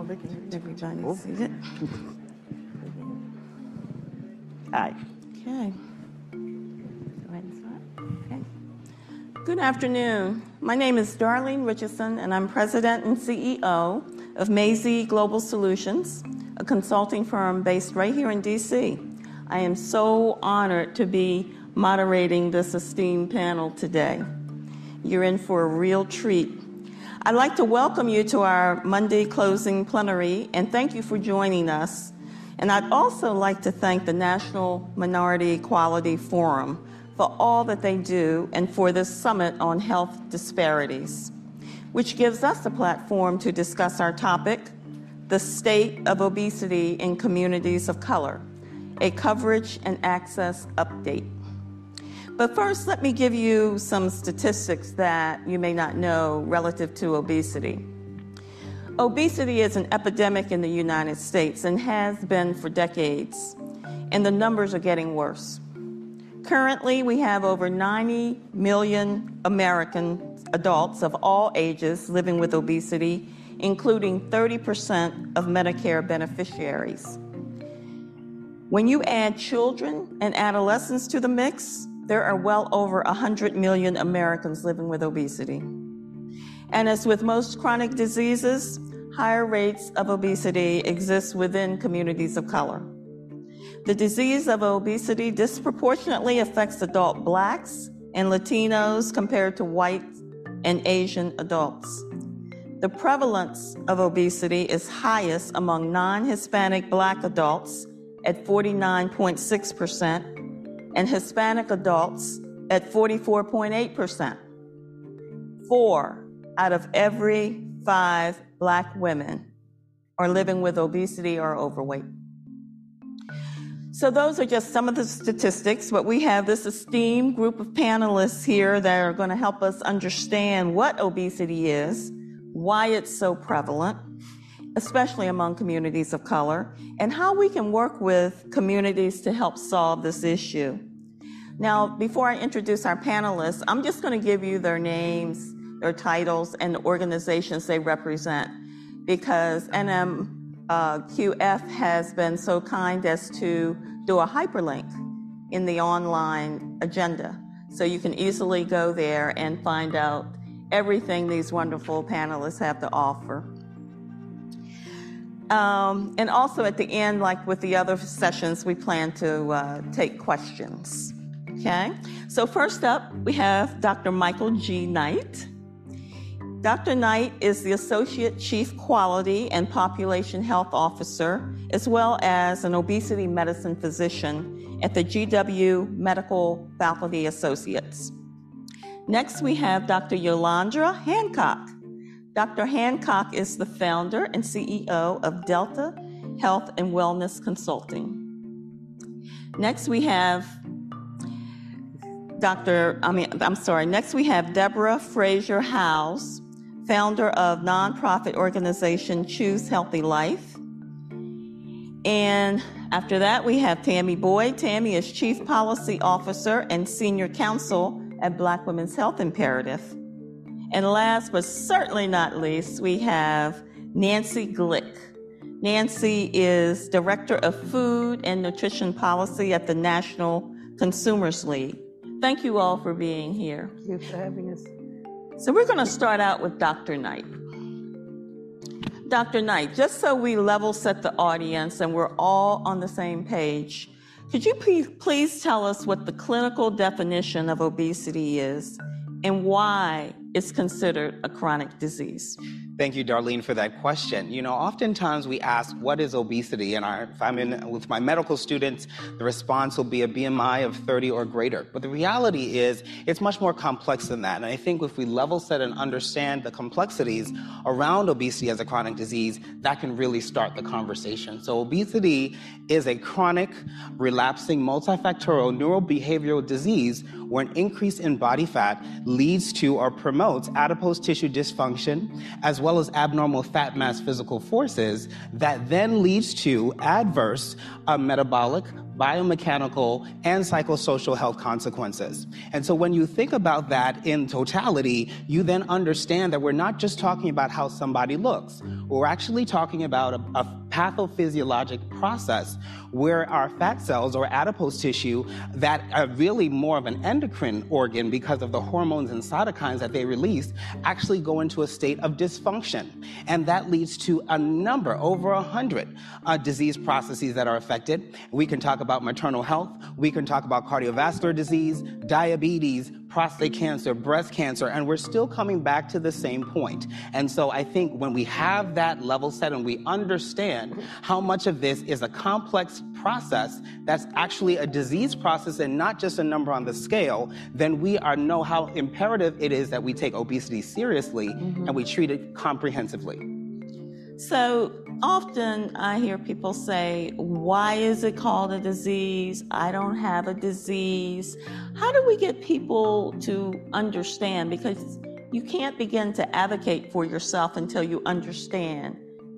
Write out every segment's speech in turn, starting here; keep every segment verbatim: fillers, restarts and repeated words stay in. Oh, they can read. Everybody oh. sees it? Aye. Okay. Go ahead and start. Okay. Good afternoon. My name is Darlene Richardson, and I'm President and C E O of Maisie Global Solutions, a consulting firm based right here in D C. I am so honored to be moderating this esteemed panel today. You're in for a real treat. I'd like to welcome you to our Monday closing plenary and thank you for joining us. And I'd also like to thank the National Minority Equality Forum for all that they do and for this summit on health disparities, which gives us a platform to discuss our topic, the state of obesity in communities of color, a coverage and access update. But first, let me give you some statistics that you may not know relative to obesity. Obesity is an epidemic in the United States and has been for decades, and the numbers are getting worse. Currently, we have over ninety million American adults of all ages living with obesity, including thirty percent of Medicare beneficiaries. When you add children and adolescents to the mix, there are well over one hundred million Americans living with obesity. And as with most chronic diseases, higher rates of obesity exist within communities of color. The disease of obesity disproportionately affects adult Blacks and Latinos compared to white and Asian adults. The prevalence of obesity is highest among non-Hispanic Black adults at forty-nine point six percent, and Hispanic adults at forty-four point eight percent. Four out of every five Black women are living with obesity or overweight. So those are just some of the statistics, but we have this esteemed group of panelists here that are going to help us understand what obesity is, why it's so prevalent, especially among communities of color, and how we can work with communities to help solve this issue. Now, before I introduce our panelists, I'm just going to give you their names, their titles, and the organizations they represent, because N M Q F has been so kind as to do a hyperlink in the online agenda, so you can easily go there and find out everything these wonderful panelists have to offer. Um, and also at the end, like with the other sessions, we plan to uh, take questions, okay? So first up, we have Doctor Michael G. Knight. Doctor Knight is the Associate Chief Quality and Population Health Officer, as well as an obesity medicine physician at the G W Medical Faculty Associates. Next, we have Doctor Yolandra Hancock. Doctor Hancock is the founder and C E O of Delta Health and Wellness Consulting. Next we have Doctor, I mean, I'm sorry, next we have Deborah Fraser-House, founder of nonprofit organization Choose Healthy Life. And after that we have Tammy Boyd. Tammy is Chief Policy Officer and Senior Counsel at Black Women's Health Imperative. And last but certainly not least, we have Nancy Glick. Nancy is Director of Food and Nutrition Policy at the National Consumers League. Thank you all for being here. Thank you for having us. So we're going to start out with Doctor Knight. Doctor Knight, just so we level set the audience and we're all on the same page, could you please tell us what the clinical definition of obesity is and why it's considered a chronic disease? Thank you, Darlene, for that question. You know, oftentimes we ask, what is obesity? And I, if I'm in with my medical students, the response will be a B M I of thirty or greater. But the reality is, it's much more complex than that. And I think if we level set and understand the complexities around obesity as a chronic disease, that can really start the conversation. So obesity is a chronic, relapsing, multifactorial neurobehavioral disease where an increase in body fat leads to or promotes adipose tissue dysfunction, as well well as abnormal fat mass physical forces that then leads to adverse uh, metabolic, biomechanical, and psychosocial health consequences. And so when you think about that in totality, you then understand that we're not just talking about how somebody looks. We're actually talking about a, a pathophysiologic process where our fat cells or adipose tissue that are really more of an endocrine organ because of the hormones and cytokines that they release actually go into a state of dysfunction. And that leads to a number, over a hundred uh, disease processes that are affected. We can talk about about maternal health, we can talk about cardiovascular disease, diabetes, prostate cancer, breast cancer, and we're still coming back to the same point. And so I think when we have that level set and we understand how much of this is a complex process that's actually a disease process and not just a number on the scale, then we are know how imperative it is that we take obesity seriously mm-hmm. and we treat it comprehensively. So often I hear people say, why is it called a disease? I don't have a disease. How do we get people to understand? Because you can't begin to advocate for yourself until you understand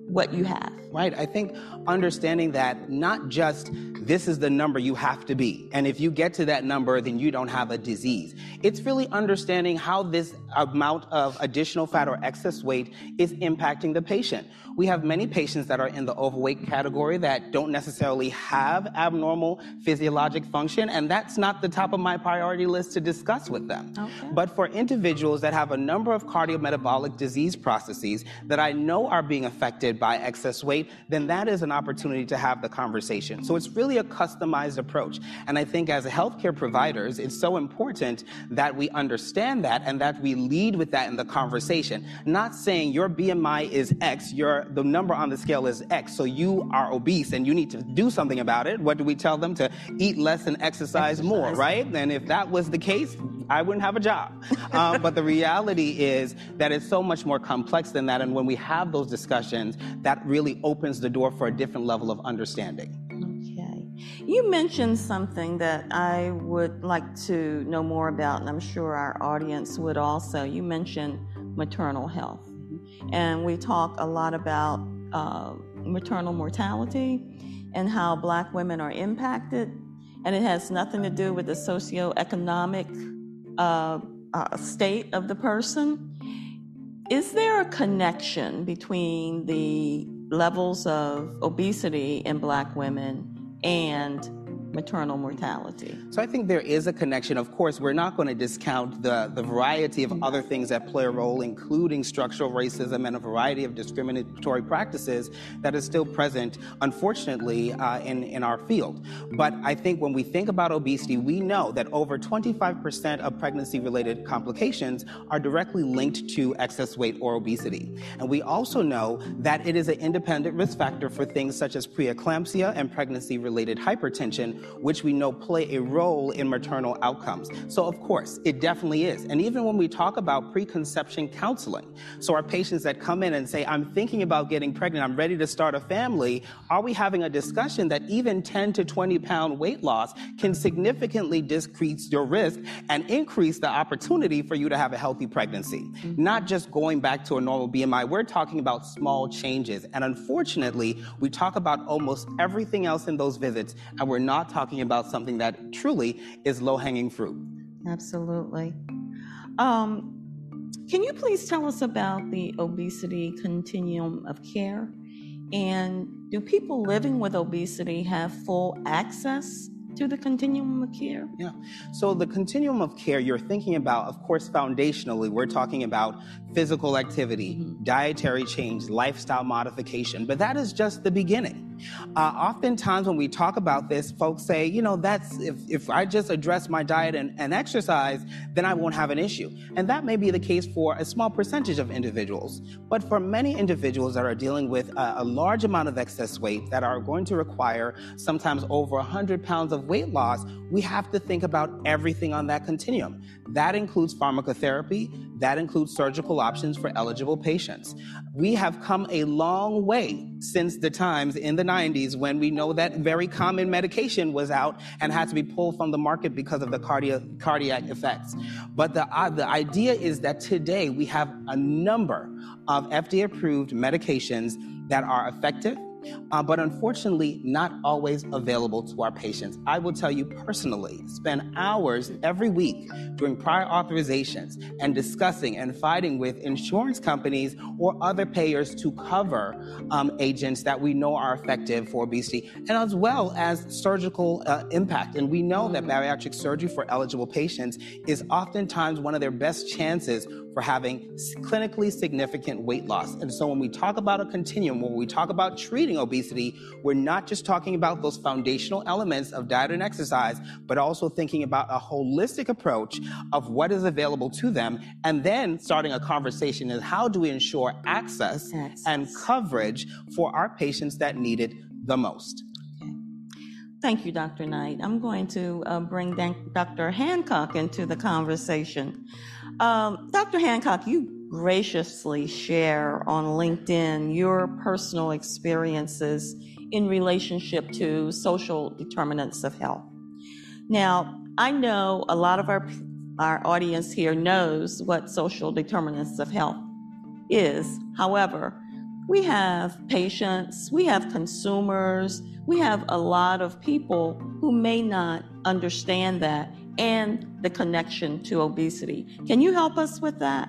what you have. Right. I think understanding that not just this is the number you have to be, and if you get to that number, then you don't have a disease. It's really understanding how this amount of additional fat or excess weight is impacting the patient. We have many patients that are in the overweight category that don't necessarily have abnormal physiologic function, and that's not the top of my priority list to discuss with them. Okay. But for individuals that have a number of cardiometabolic disease processes that I know are being affected by excess weight, then that is an opportunity to have the conversation. So it's really a customized approach. And I think as healthcare providers, it's so important that we understand that and that we lead with that in the conversation. Not saying your B M I is X, your the number on the scale is X, so you are obese and you need to do something about it. What do we tell them? To eat less and exercise, exercise. more, right? And if that was the case, I wouldn't have a job. um, but the reality is that it's so much more complex than that. And when we have those discussions, that really opens the door for a different level of understanding. Okay. You mentioned something that I would like to know more about, and I'm sure our audience would also. You mentioned maternal health. And we talk a lot about uh, maternal mortality and how Black women are impacted. And it has nothing to do with the socioeconomic uh, uh, state of the person. Is there a connection between the levels of obesity in Black women and maternal mortality? So I think there is a connection. Of course, we're not going to discount the, the variety of other things that play a role, including structural racism and a variety of discriminatory practices that is still present, unfortunately, uh, in, in our field. But I think when we think about obesity, we know that over twenty-five percent of pregnancy-related complications are directly linked to excess weight or obesity. And we also know that it is an independent risk factor for things such as preeclampsia and pregnancy-related hypertension, which we know play a role in maternal outcomes. So of course, it definitely is. And even when we talk about preconception counseling, so our patients that come in and say, I'm thinking about getting pregnant, I'm ready to start a family, are we having a discussion that even ten to twenty pound weight loss can significantly decrease your risk and increase the opportunity for you to have a healthy pregnancy? Mm-hmm. Not just going back to a normal B M I, we're talking about small changes. And unfortunately, we talk about almost everything else in those visits, and we're not talking about something that truly is low-hanging fruit. Absolutely. Um, can you please tell us about the obesity continuum of care? And do people living with obesity have full access to the continuum of care? Yeah. So the continuum of care you're thinking about, of course, foundationally, we're talking about physical activity, mm-hmm. dietary change, lifestyle modification, but that is just the beginning. Uh, oftentimes when we talk about this, folks say, you know, that's if, if I just address my diet and, and exercise, then I won't have an issue. And that may be the case for a small percentage of individuals. But for many individuals that are dealing with a, a large amount of excess weight that are going to require sometimes over one hundred pounds of weight loss, we have to think about everything on that continuum. That includes pharmacotherapy, That includes surgical options for eligible patients. We have come a long way since the times in the nineties when we know that very common medication was out and had to be pulled from the market because of the cardia- cardiac effects. But the, uh, the idea is that today we have a number of F D A-approved medications that are effective, Uh, but unfortunately not always available to our patients. I will tell you personally, spend hours every week doing prior authorizations and discussing and fighting with insurance companies or other payers to cover um, agents that we know are effective for obesity, and as well as surgical uh, impact. And we know that bariatric surgery for eligible patients is oftentimes one of their best chances for having clinically significant weight loss. And so when we talk about a continuum, when we talk about treating obesity, we're not just talking about those foundational elements of diet and exercise, but also thinking about a holistic approach of what is available to them, and then starting a conversation is how do we ensure access, access. and coverage for our patients that need it the most. Thank you, Doctor Knight. I'm going to uh, bring Doctor Hancock into the conversation. Um, Doctor Hancock, you graciously share on LinkedIn your personal experiences in relationship to social determinants of health. Now, I know a lot of our, our audience here knows what social determinants of health is. However, we have patients, we have consumers, we have a lot of people who may not understand that and the connection to obesity. Can you help us with that?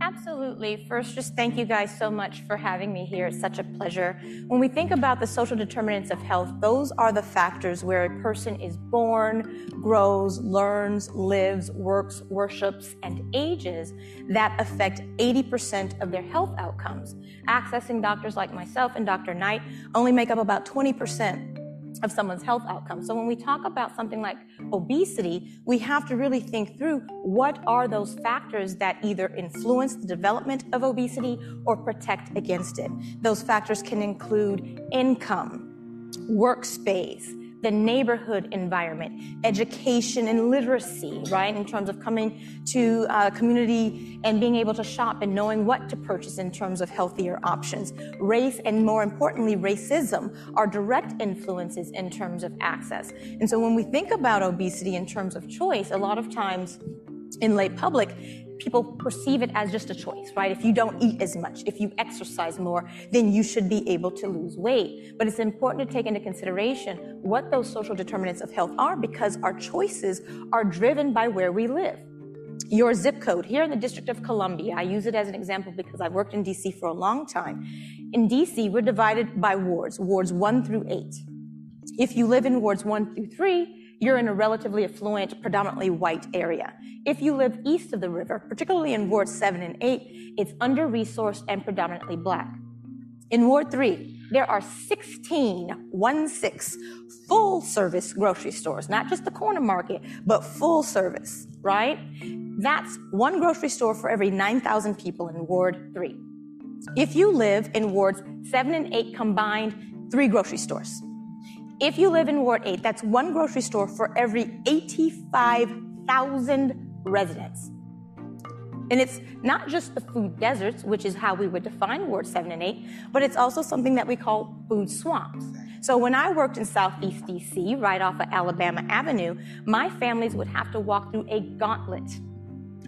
Absolutely. First, just thank you guys so much for having me here. It's such a pleasure. When we think about the social determinants of health, those are the factors where a person is born, grows, learns, lives, works, worships, and ages that affect eighty percent of their health outcomes. Accessing doctors like myself and Doctor Knight only make up about twenty percent of someone's health outcome. So when we talk about something like obesity, we have to really think through what are those factors that either influence the development of obesity or protect against it. Those factors can include income, workspace, the neighborhood environment, education and literacy, right? In terms of coming to a community and being able to shop and knowing what to purchase in terms of healthier options. Race and more importantly, racism are direct influences in terms of access. And so when we think about obesity in terms of choice, a lot of times in lay public, people perceive it as just a choice, right? If you don't eat as much, if you exercise more, then you should be able to lose weight. But it's important to take into consideration what those social determinants of health are, because our choices are driven by where we live. Your zip code here in the District of Columbia, I use it as an example because I've worked in D C for a long time. In D C, we're divided by wards, wards one through eight. If you live in wards one through three, you're in a relatively affluent, predominantly white area. If you live east of the river, particularly in wards seven and eight, it's under-resourced and predominantly black. In Ward three, there are sixteen, one six, full-service grocery stores, not just the corner market, but full-service, right? That's one grocery store for every nine thousand people in Ward three. If you live in wards seven and eight combined, three grocery stores. If you live in Ward eight, that's one grocery store for every eighty-five thousand residents. And it's not just the food deserts, which is how we would define Ward seven and eight, but it's also something that we call food swamps. So when I worked in Southeast D C, right off of Alabama Avenue, my families would have to walk through a gauntlet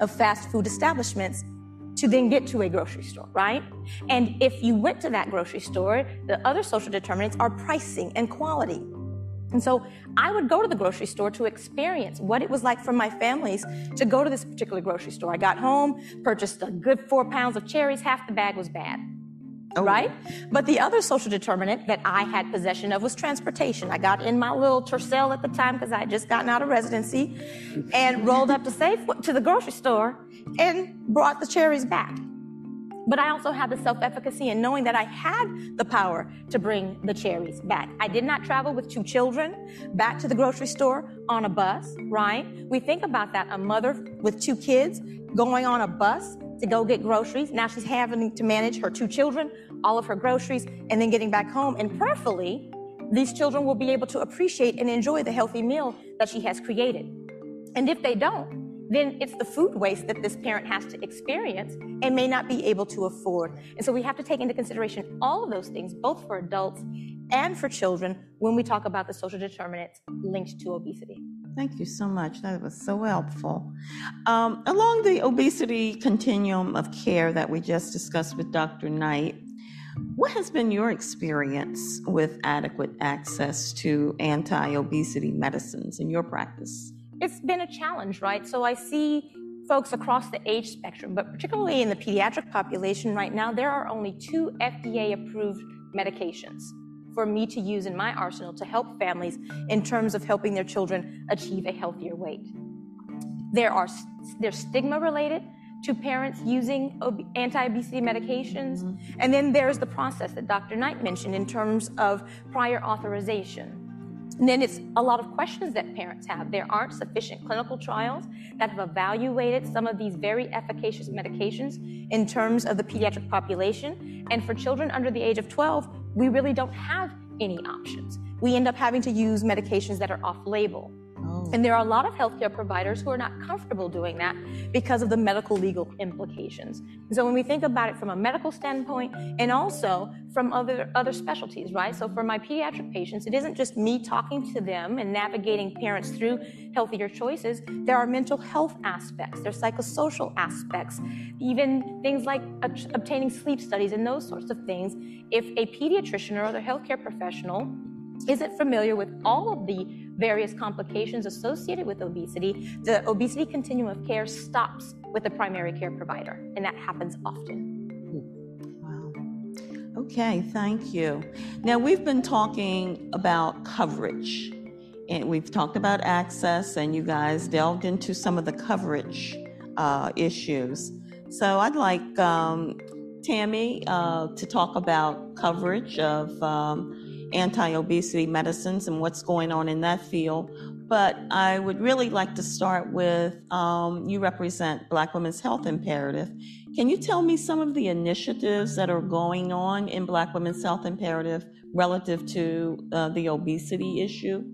of fast food establishments to then get to a grocery store, right? And if you went to that grocery store, the other social determinants are pricing and quality. And so I would go to the grocery store to experience what it was like for my families to go to this particular grocery store. I got home, purchased a good four pounds of cherries, half the bag was bad. Oh. Right? But the other social determinant that I had possession of was transportation. I got in my little Tercel at the time because I had just gotten out of residency and rolled up to Safeway, to the grocery store, and brought the cherries back. But I also had the self-efficacy in knowing that I had the power to bring the cherries back. I did not travel with two children back to the grocery store on a bus, right? We think about that, a mother with two kids going on a bus to go get groceries. Now she's having to manage her two children, all of her groceries, and then getting back home. And prayerfully, these children will be able to appreciate and enjoy the healthy meal that she has created. And if they don't, then it's the food waste that this parent has to experience and may not be able to afford. And so we have to take into consideration all of those things, both for adults and for children, when we talk about the social determinants linked to obesity. Thank you so much. That was so helpful. Um, along the obesity continuum of care that we just discussed with Doctor Knight, what has been your experience with adequate access to anti-obesity medicines in your practice? It's been a challenge, right? So I see folks across the age spectrum, but particularly in the pediatric population right now, there are only two F D A-approved medications for me to use in my arsenal to help families in terms of helping their children achieve a healthier weight. There are there's stigma related to parents using anti-obesity medications. Mm-hmm. And then there's the process that Doctor Knight mentioned in terms of prior authorization. And then it's a lot of questions that parents have. There aren't sufficient clinical trials that have evaluated some of these very efficacious medications in terms of the pediatric population. And for children under the age of twelve, we really don't have any options. We end up having to use medications that are off-label. Oh. And there are a lot of healthcare providers who are not comfortable doing that because of the medical legal implications. So when we think about it from a medical standpoint and also from other, other specialties, right? So for my pediatric patients, it isn't just me talking to them and navigating parents through healthier choices. There are mental health aspects, there's psychosocial aspects, even things like obtaining sleep studies and those sorts of things. If a pediatrician or other healthcare professional isn't familiar with all of the various complications associated with obesity, the obesity continuum of care stops with the primary care provider, and that happens often. Wow. Okay, thank you. Now, we've been talking about coverage, and we've talked about access, and you guys delved into some of the coverage uh, issues. So I'd like um, Tammy uh, to talk about coverage of um, anti-obesity medicines and what's going on in that field. But I would really like to start with, um, you represent Black Women's Health Imperative. Can you tell me some of the initiatives that are going on in Black Women's Health Imperative relative to uh, the obesity issue?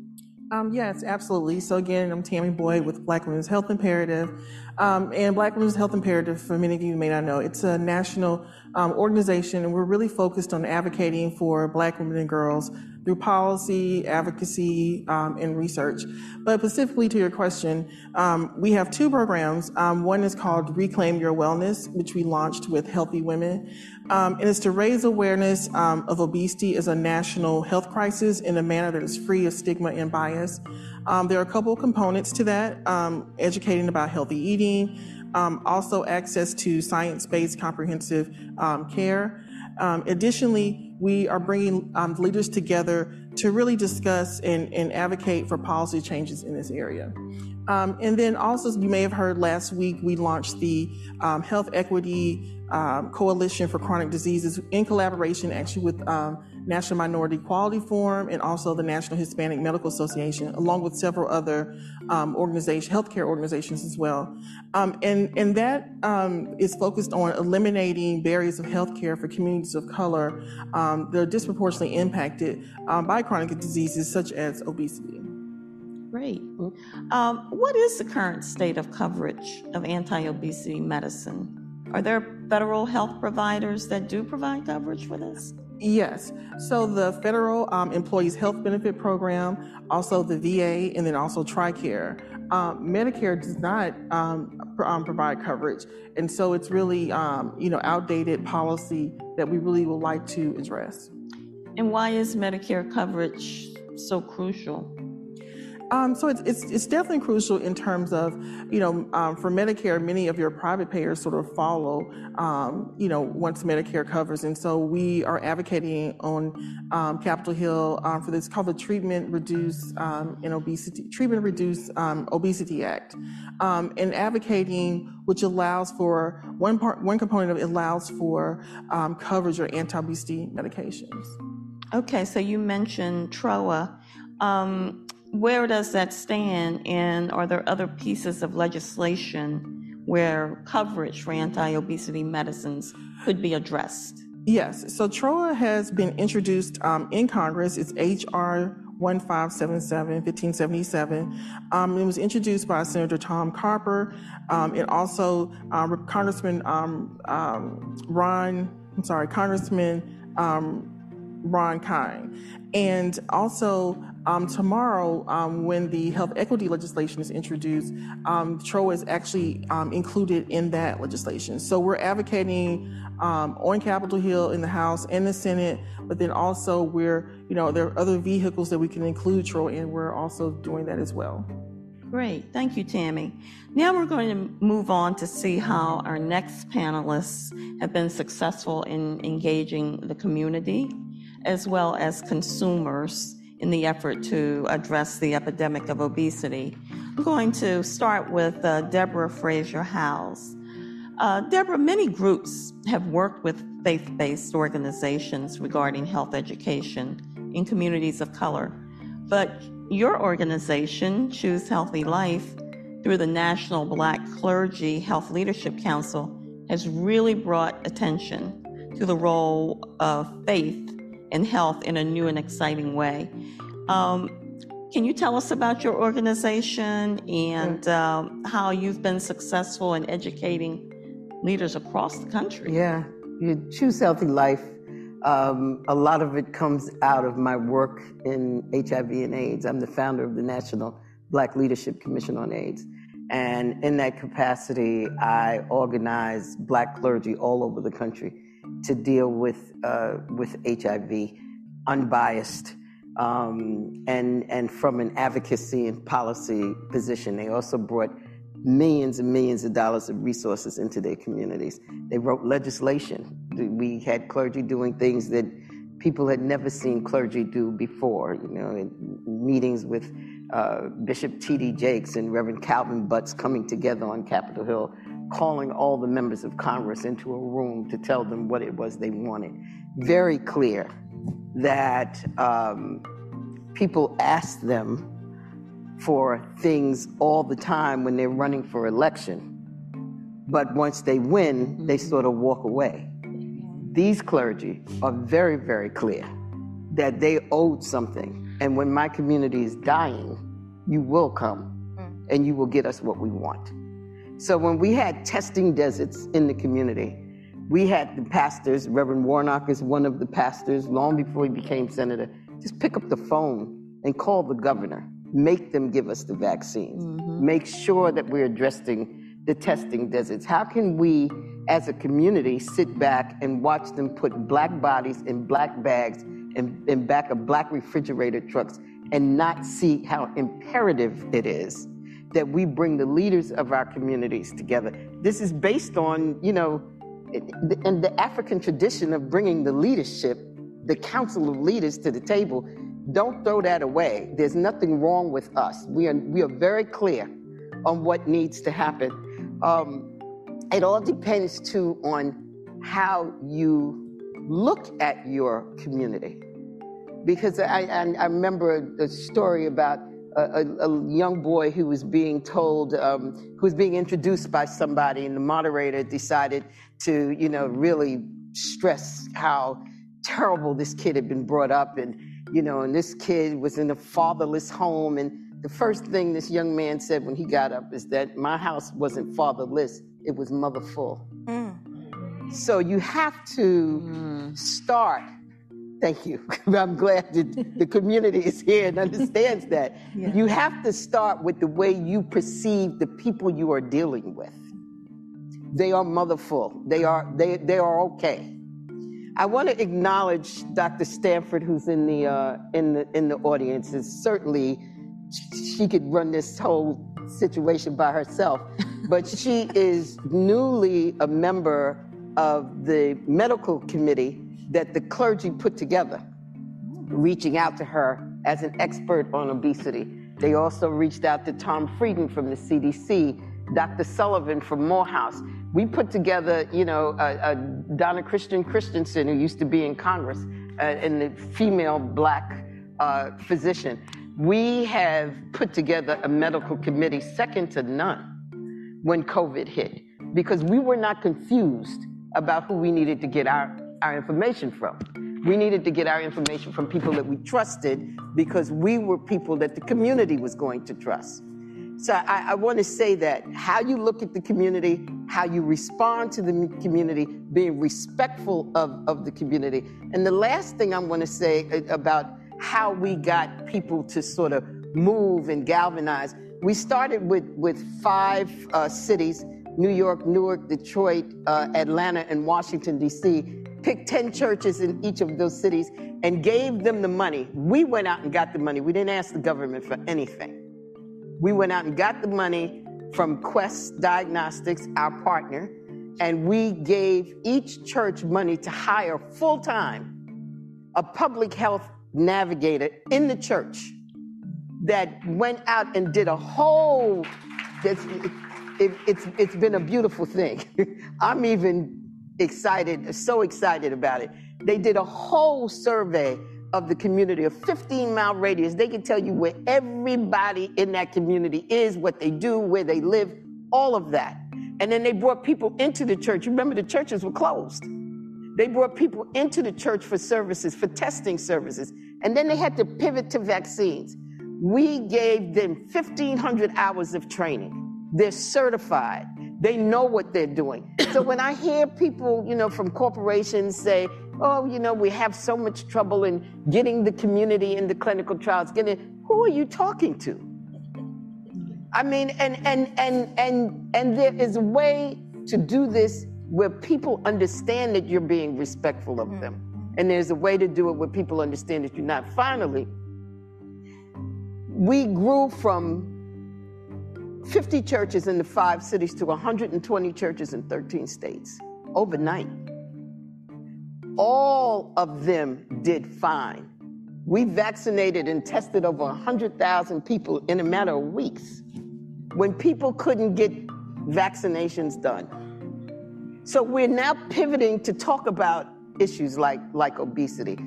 Um, yes, absolutely. So again, I'm Tammy Boyd with Black Women's Health Imperative. Um, and Black Women's Health Imperative, for many of you may not know, it's a national um, organization, and we're really focused on advocating for Black women and girls through policy, advocacy, um, and research. But specifically to your question, um, we have two programs. Um, one is called Reclaim Your Wellness, which we launched with Healthy Women. Um, and it's to raise awareness um, of obesity as a national health crisis in a manner that is free of stigma and bias. Um, there are a couple of components to that, um, educating about healthy eating, um, also access to science-based comprehensive um, care. Um, additionally, we are bringing um, leaders together to really discuss and, and advocate for policy changes in this area. Um, and then also, you may have heard last week, we launched the um, Health Equity Um, Coalition for Chronic Diseases in collaboration actually with um, National Minority Equality Forum and also the National Hispanic Medical Association, along with several other um, organization, healthcare organizations as well. Um, and, and that um, is focused on eliminating barriers of healthcare for communities of color um, that are disproportionately impacted um, by chronic diseases such as obesity. Great. Um, what is the current state of coverage of anti-obesity medicine? Are there federal health providers that do provide coverage for this? Yes. So the Federal um, Employees Health Benefit Program, also the V A, and then also TRICARE. Um, Medicare does not um, pr- um, provide coverage, and so it's really um, you know outdated policy that we really would like to address. And why is Medicare coverage so crucial? Um, so it's, it's it's definitely crucial in terms of, you know, um, for Medicare, many of your private payers sort of follow, um, you know, once Medicare covers. And so we are advocating on um, Capitol Hill um, for this called the Treatment Reduce um, and Obesity Treatment Reduce um, Obesity Act, um, and advocating, which allows for one part one component of it allows for um, coverage or anti-obesity medications. Okay, so you mentioned T R O A. Um, Where does that stand, and are there other pieces of legislation where coverage for anti-obesity medicines could be addressed? Yes, so T R O A has been introduced um, in Congress. It's H R fifteen seventy-seven. Um, it was introduced by Senator Tom Carper um, and also uh, Congressman um, um, Ron, I'm sorry, Congressman um, Ron Kine. And also um, tomorrow, um, when the health equity legislation is introduced, um, TROA is actually um, included in that legislation. So we're advocating um, on Capitol Hill in the House and the Senate, but then also we're, you know, there are other vehicles that we can include TROA in. We're also doing that as well. Great, thank you, Tammy. Now we're going to move on to see how our next panelists have been successful in engaging the community as well as consumers in the effort to address the epidemic of obesity. I'm going to start with uh, Deborah Fraser-House. Uh, Deborah, many groups have worked with faith-based organizations regarding health education in communities of color, but your organization, Choose Healthy Life, through the National Black Clergy Health Leadership Council, has really brought attention to the role of faith and health in a new and exciting way. Um, can you tell us about your organization and um, how you've been successful in educating leaders across the country? Yeah, you Choose Healthy Life. Um, a lot of it comes out of my work in H I V and AIDS. I'm the founder of the National Black Leadership Commission on AIDS. And in that capacity, I organize Black clergy all over the country to deal with uh, with H I V, unbiased, um, and and from an advocacy and policy position. They also brought millions and millions of dollars of resources into their communities. They wrote legislation. We had clergy doing things that people had never seen clergy do before. You know, in meetings with uh, Bishop T D Jakes and Reverend Calvin Butts coming together on Capitol Hill, calling all the members of Congress into a room to tell them what it was they wanted. Very clear that um, people ask them for things all the time when they're running for election, but once they win, they sort of walk away. These clergy are very, very clear that they owed something, and when my community is dying, you will come and you will get us what we want. So when we had testing deserts in the community, we had the pastors, Reverend Warnock is one of the pastors, long before he became senator, just pick up the phone and call the governor, make them give us the vaccines, mm-hmm. make sure that we're addressing the testing deserts. How can we, as a community, sit back and watch them put black bodies in black bags and in back of black refrigerator trucks and not see how imperative it is that we bring the leaders of our communities together? This is based on, you know, and the African tradition of bringing the leadership, the council of leaders to the table. Don't throw that away. There's nothing wrong with us. We are, we are very clear on what needs to happen. Um, it all depends too on how you look at your community. Because I, I, I remember a story about A, a young boy who was being told, um, who was being introduced by somebody, and the moderator decided to, you know, really stress how terrible this kid had been brought up, and, you know, and this kid was in a fatherless home. And the first thing this young man said when he got up is that my house wasn't fatherless, it was motherful. Mm. So you have to mm. start. Thank you. I'm glad that the community is here and understands that. Yeah. You have to start with the way you perceive the people you are dealing with. They are motherful. They are they they are okay. I want to acknowledge Doctor Stanford, who's in the uh, in the in the audience. And certainly, she could run this whole situation by herself, but she is newly a member of the medical committee that the clergy put together, reaching out to her as an expert on obesity. They also reached out to Tom Frieden from the C D C, Doctor Sullivan from Morehouse. We put together, you know, a, a Donna Christian Christensen, who used to be in Congress, uh, and the female black uh, physician. We have put together a medical committee second to none when COVID hit, because we were not confused about who we needed to get our our information from. We needed to get our information from people that we trusted because we were people that the community was going to trust. So I, I want to say that how you look at the community, how you respond to the community, being respectful of, of the community. And the last thing I want to say about how we got people to sort of move and galvanize, we started with, with five uh, cities, New York, Newark, Detroit, uh, Atlanta, and Washington, D C, picked ten churches in each of those cities and gave them the money. We went out and got the money. We didn't ask the government for anything. We went out and got the money from Quest Diagnostics, our partner, and we gave each church money to hire full-time a public health navigator in the church that went out and did a whole, it's, it, it's, it's been a beautiful thing. I'm even excited, so excited about it. They did a whole survey of the community, a fifteen mile radius. They can tell you where everybody in that community is, what they do, where they live, all of that. And then they brought people into the church. Remember, the churches were closed. They brought people into the church for services, for testing services. And then they had to pivot to vaccines. We gave them fifteen hundred hours of training. They're certified. They know what they're doing. So when I hear people, you know, from corporations say, oh, you know, we have so much trouble in getting the community into clinical trials. Getting, who are you talking to? I mean, and and and and and there is a way to do this where people understand that you're being respectful of them. And there's a way to do it where people understand that you're not. Finally, we grew from fifty churches in the five cities to one hundred twenty churches in thirteen states overnight. All of them did fine. We vaccinated and tested over one hundred thousand people in a matter of weeks when people couldn't get vaccinations done. So we're now pivoting to talk about issues like, like obesity.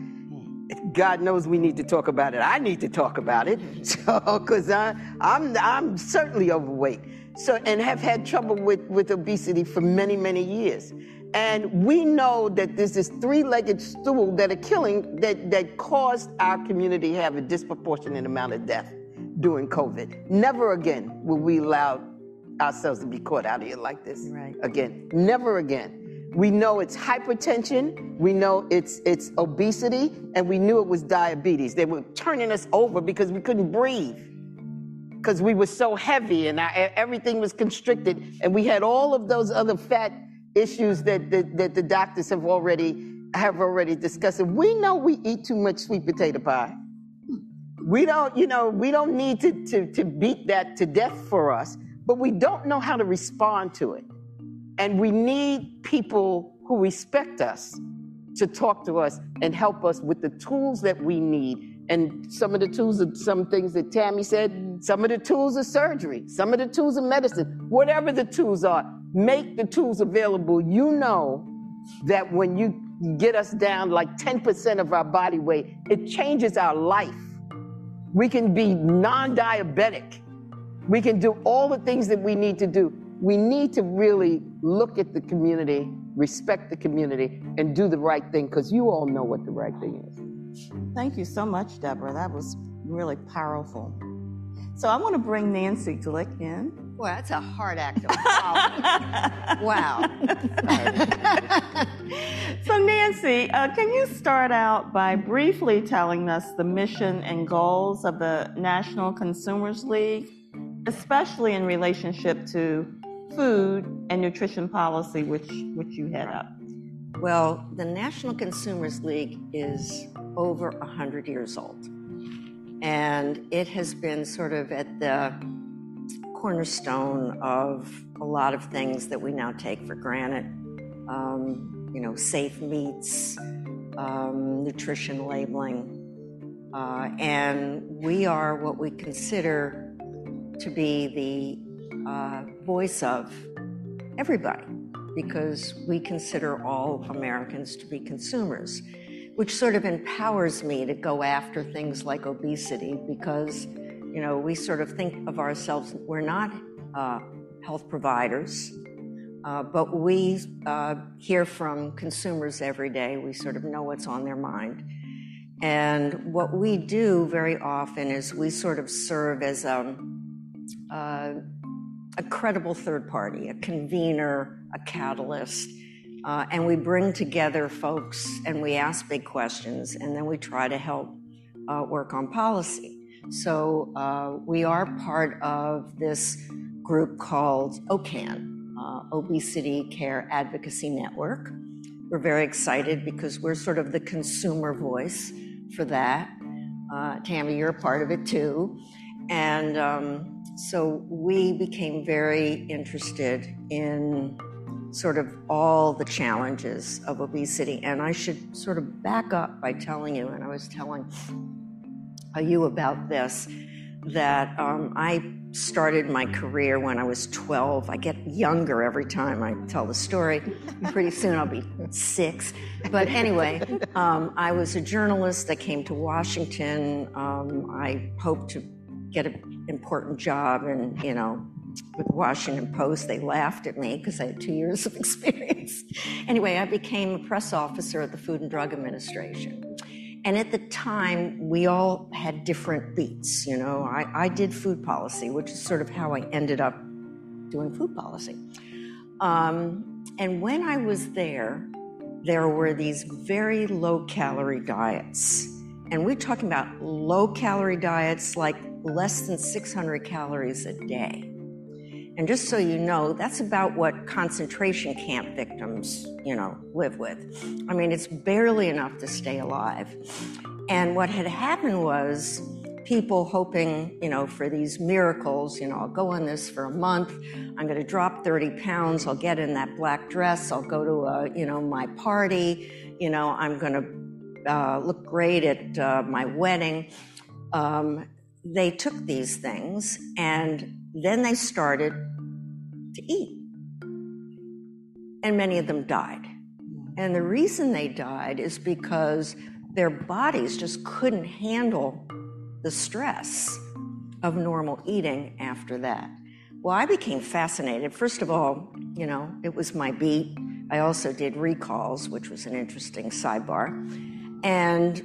God knows we need to talk about it. I need to talk about it, so because I'm I'm certainly overweight, so and have had trouble with, with obesity for many many years, and we know that there's this three-legged stool that are killing that that caused our community to have a disproportionate amount of death during COVID. Never again will we allow ourselves to be caught out here like this right. again. Never again. We know it's hypertension, we know it's it's obesity, and we knew it was diabetes. They were turning us over because we couldn't breathe, because we were so heavy and our, everything was constricted, and we had all of those other fat issues that, that, that the doctors have already have already discussed. And we know we eat too much sweet potato pie. We don't, you know, we don't need to, to, to beat that to death for us, but we don't know how to respond to it. And we need people who respect us to talk to us and help us with the tools that we need. And some of the tools are some things that Tammy said, some of the tools are surgery, some of the tools are medicine, whatever the tools are, make the tools available. You know that when you get us down like ten percent of our body weight, it changes our life. We can be non-diabetic. We can do all the things that we need to do. We need to really look at the community, respect the community, and do the right thing, because you all know what the right thing is. Thank you so much, Deborah. That was really powerful. So I want to bring Nancy Glick in. Well, that's a hard act to follow. Wow. So Nancy, uh, can you start out by briefly telling us the mission and goals of the National Consumers League, especially in relationship to food and nutrition policy, which, which you head up? Well, the National Consumers League is over one hundred years old, and it has been sort of at the cornerstone of a lot of things that we now take for granted. Um, you know, safe meats, um, nutrition labeling, uh, and we are what we consider to be the Uh, voice of everybody, because we consider all Americans to be consumers, which sort of empowers me to go after things like obesity, because, you know, we sort of think of ourselves, we're not uh, health providers, Uh, but we uh, hear from consumers every day. We sort of know what's on their mind. And what we do very often is we sort of serve as a, uh, a credible third party, a convener, a catalyst, uh, and we bring together folks and we ask big questions, and then we try to help uh, work on policy. So uh, we are part of this group called O C A N, Uh, Obesity Care Advocacy Network. We're very excited because we're sort of the consumer voice for that. Uh, Tammy, you're a part of it too. And um, so we became very interested in sort of all the challenges of obesity. And I should sort of back up by telling you, and I was telling you about this, that um, I started my career when I was twelve. I get younger every time I tell the story. Pretty soon I'll be six. But anyway, um, I was a journalist that came to Washington. Um, I hoped to get an important job, and, you know, with the Washington Post, they laughed at me because I had two years of experience. Anyway, I became a press officer at the Food and Drug Administration. And at the time, we all had different beats, you know. I, I did food policy, which is sort of how I ended up doing food policy. Um, and when I was there, there were these very low-calorie diets. And we're talking about low-calorie diets, like less than six hundred calories a day. And just so you know, that's about what concentration camp victims, you know, live with. I mean, it's barely enough to stay alive. And what had happened was people hoping, you know, for these miracles, you know, I'll go on this for a month, I'm going to drop thirty pounds, I'll get in that black dress, I'll go to, a, you know, my party, you know, I'm going to uh, look great at uh, my wedding. Um, they took these things, and then they started to eat, and many of them died. And the reason they died is because their bodies just couldn't handle the stress of normal eating after that. Well, I became fascinated. First of all, you know, it was my beat. I also did recalls, which was an interesting sidebar. And,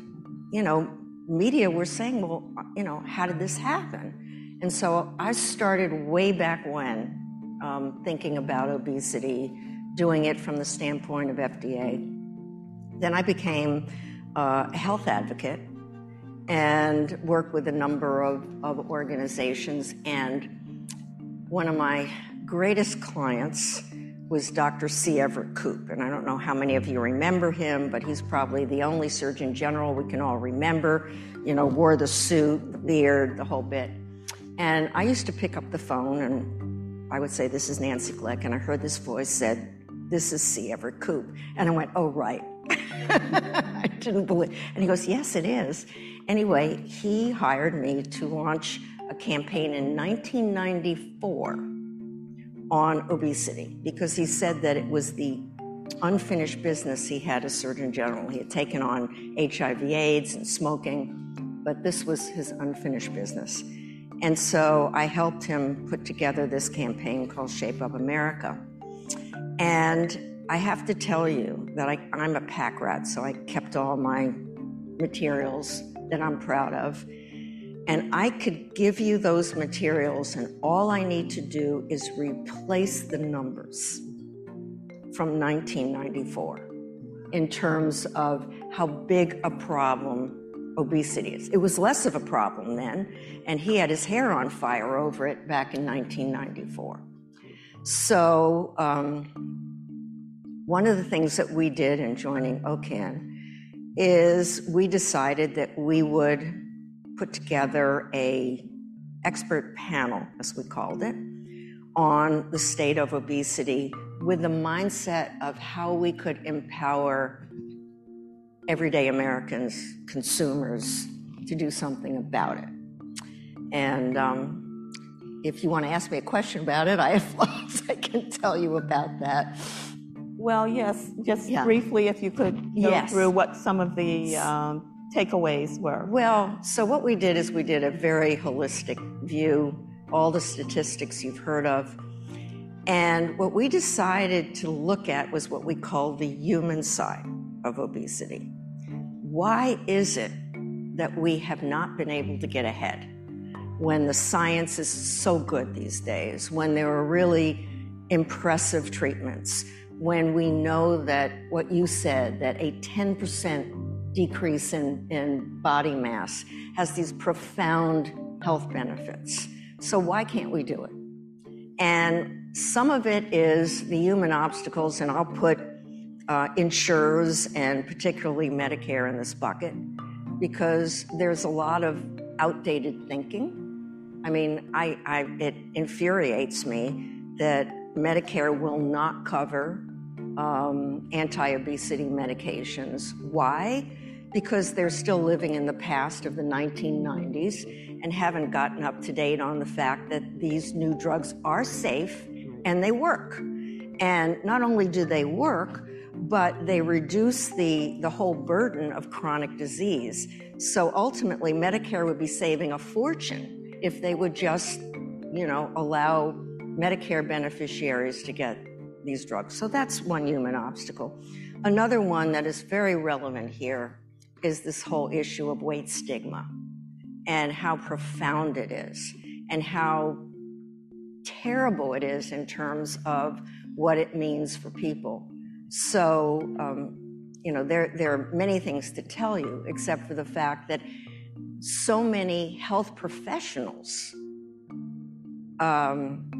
you know, media were saying, well, you know, how did this happen? And so I started way back when, um, thinking about obesity, doing it from the standpoint of F D A. Then I became uh, a health advocate and worked with a number of, of organizations. And one of my greatest clients was Doctor C. Everett Koop. And I don't know how many of you remember him, but he's probably the only Surgeon General we can all remember, you know, wore the suit, the beard, the whole bit. And I used to pick up the phone and I would say, this is Nancy Glick, and I heard this voice said, this is C. Everett Koop. And I went, oh, right. I didn't believe. And he goes, yes, it is. Anyway, he hired me to launch a campaign in nineteen ninety-four on obesity, because he said that it was the unfinished business he had as Surgeon General. He had taken on H I V AIDS and smoking, but this was his unfinished business. And so I helped him put together this campaign called Shape Up America. And I have to tell you that I, I'm a pack rat, so I kept all my materials that I'm proud of. And I could give you those materials, and all I need to do is replace the numbers from nineteen ninety-four in terms of how big a problem obesity is. It was less of a problem then, and he had his hair on fire over it back in nineteen ninety-four. So um, one of the things that we did in joining O C A N is we decided that we would put together a expert panel, as we called it, on the state of obesity with the mindset of how we could empower everyday Americans, consumers, to do something about it. And um, if you want to ask me a question about it, I have lots I can tell you about that. Well, yes, just yeah. briefly, if you could go yes. through what some of the um, takeaways were. Well, so what we did is we did a very holistic view, all the statistics you've heard of, And what we decided to look at was what we call the human side of obesity. Why is it that we have not been able to get ahead when the science is so good these days, when there are really impressive treatments, when we know that what you said, that a ten percent decrease in, in body mass has these profound health benefits? So why can't we do it? And some of it is the human obstacles, and I'll put uh, insurers and particularly Medicare in this bucket, because there's a lot of outdated thinking. I mean, I, I, it infuriates me that Medicare will not cover um, anti-obesity medications. Why? Because they're still living in the past of the nineteen nineties and haven't gotten up to date on the fact that these new drugs are safe and they work. And not only do they work, but they reduce the, the whole burden of chronic disease. So ultimately, Medicare would be saving a fortune if they would just, you know, allow Medicare beneficiaries to get these drugs. So that's one human obstacle. Another one that is very relevant here is this whole issue of weight stigma and how profound it is and how terrible it is in terms of what it means for people. So, um, you know, there, there are many things to tell you, except for the fact that so many health professionals um,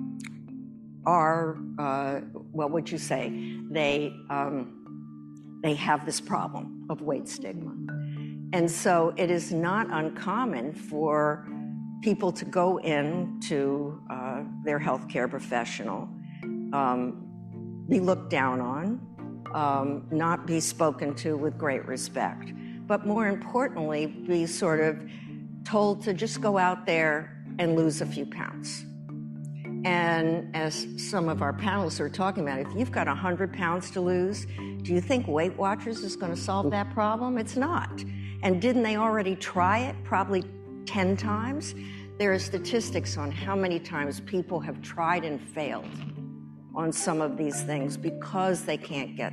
are, uh, well, what'd you say? They, um, they have this problem of weight stigma. And so it is not uncommon for people to go in to uh, their healthcare professional, um, be looked down on, Um, not be spoken to with great respect, but more importantly, be sort of told to just go out there and lose a few pounds. And as some of our panelists are talking about, if you've got one hundred pounds to lose, do you think Weight Watchers is going to solve that problem? It's not. And didn't they already try it probably ten times? There are statistics on how many times people have tried and failed on some of these things because they can't get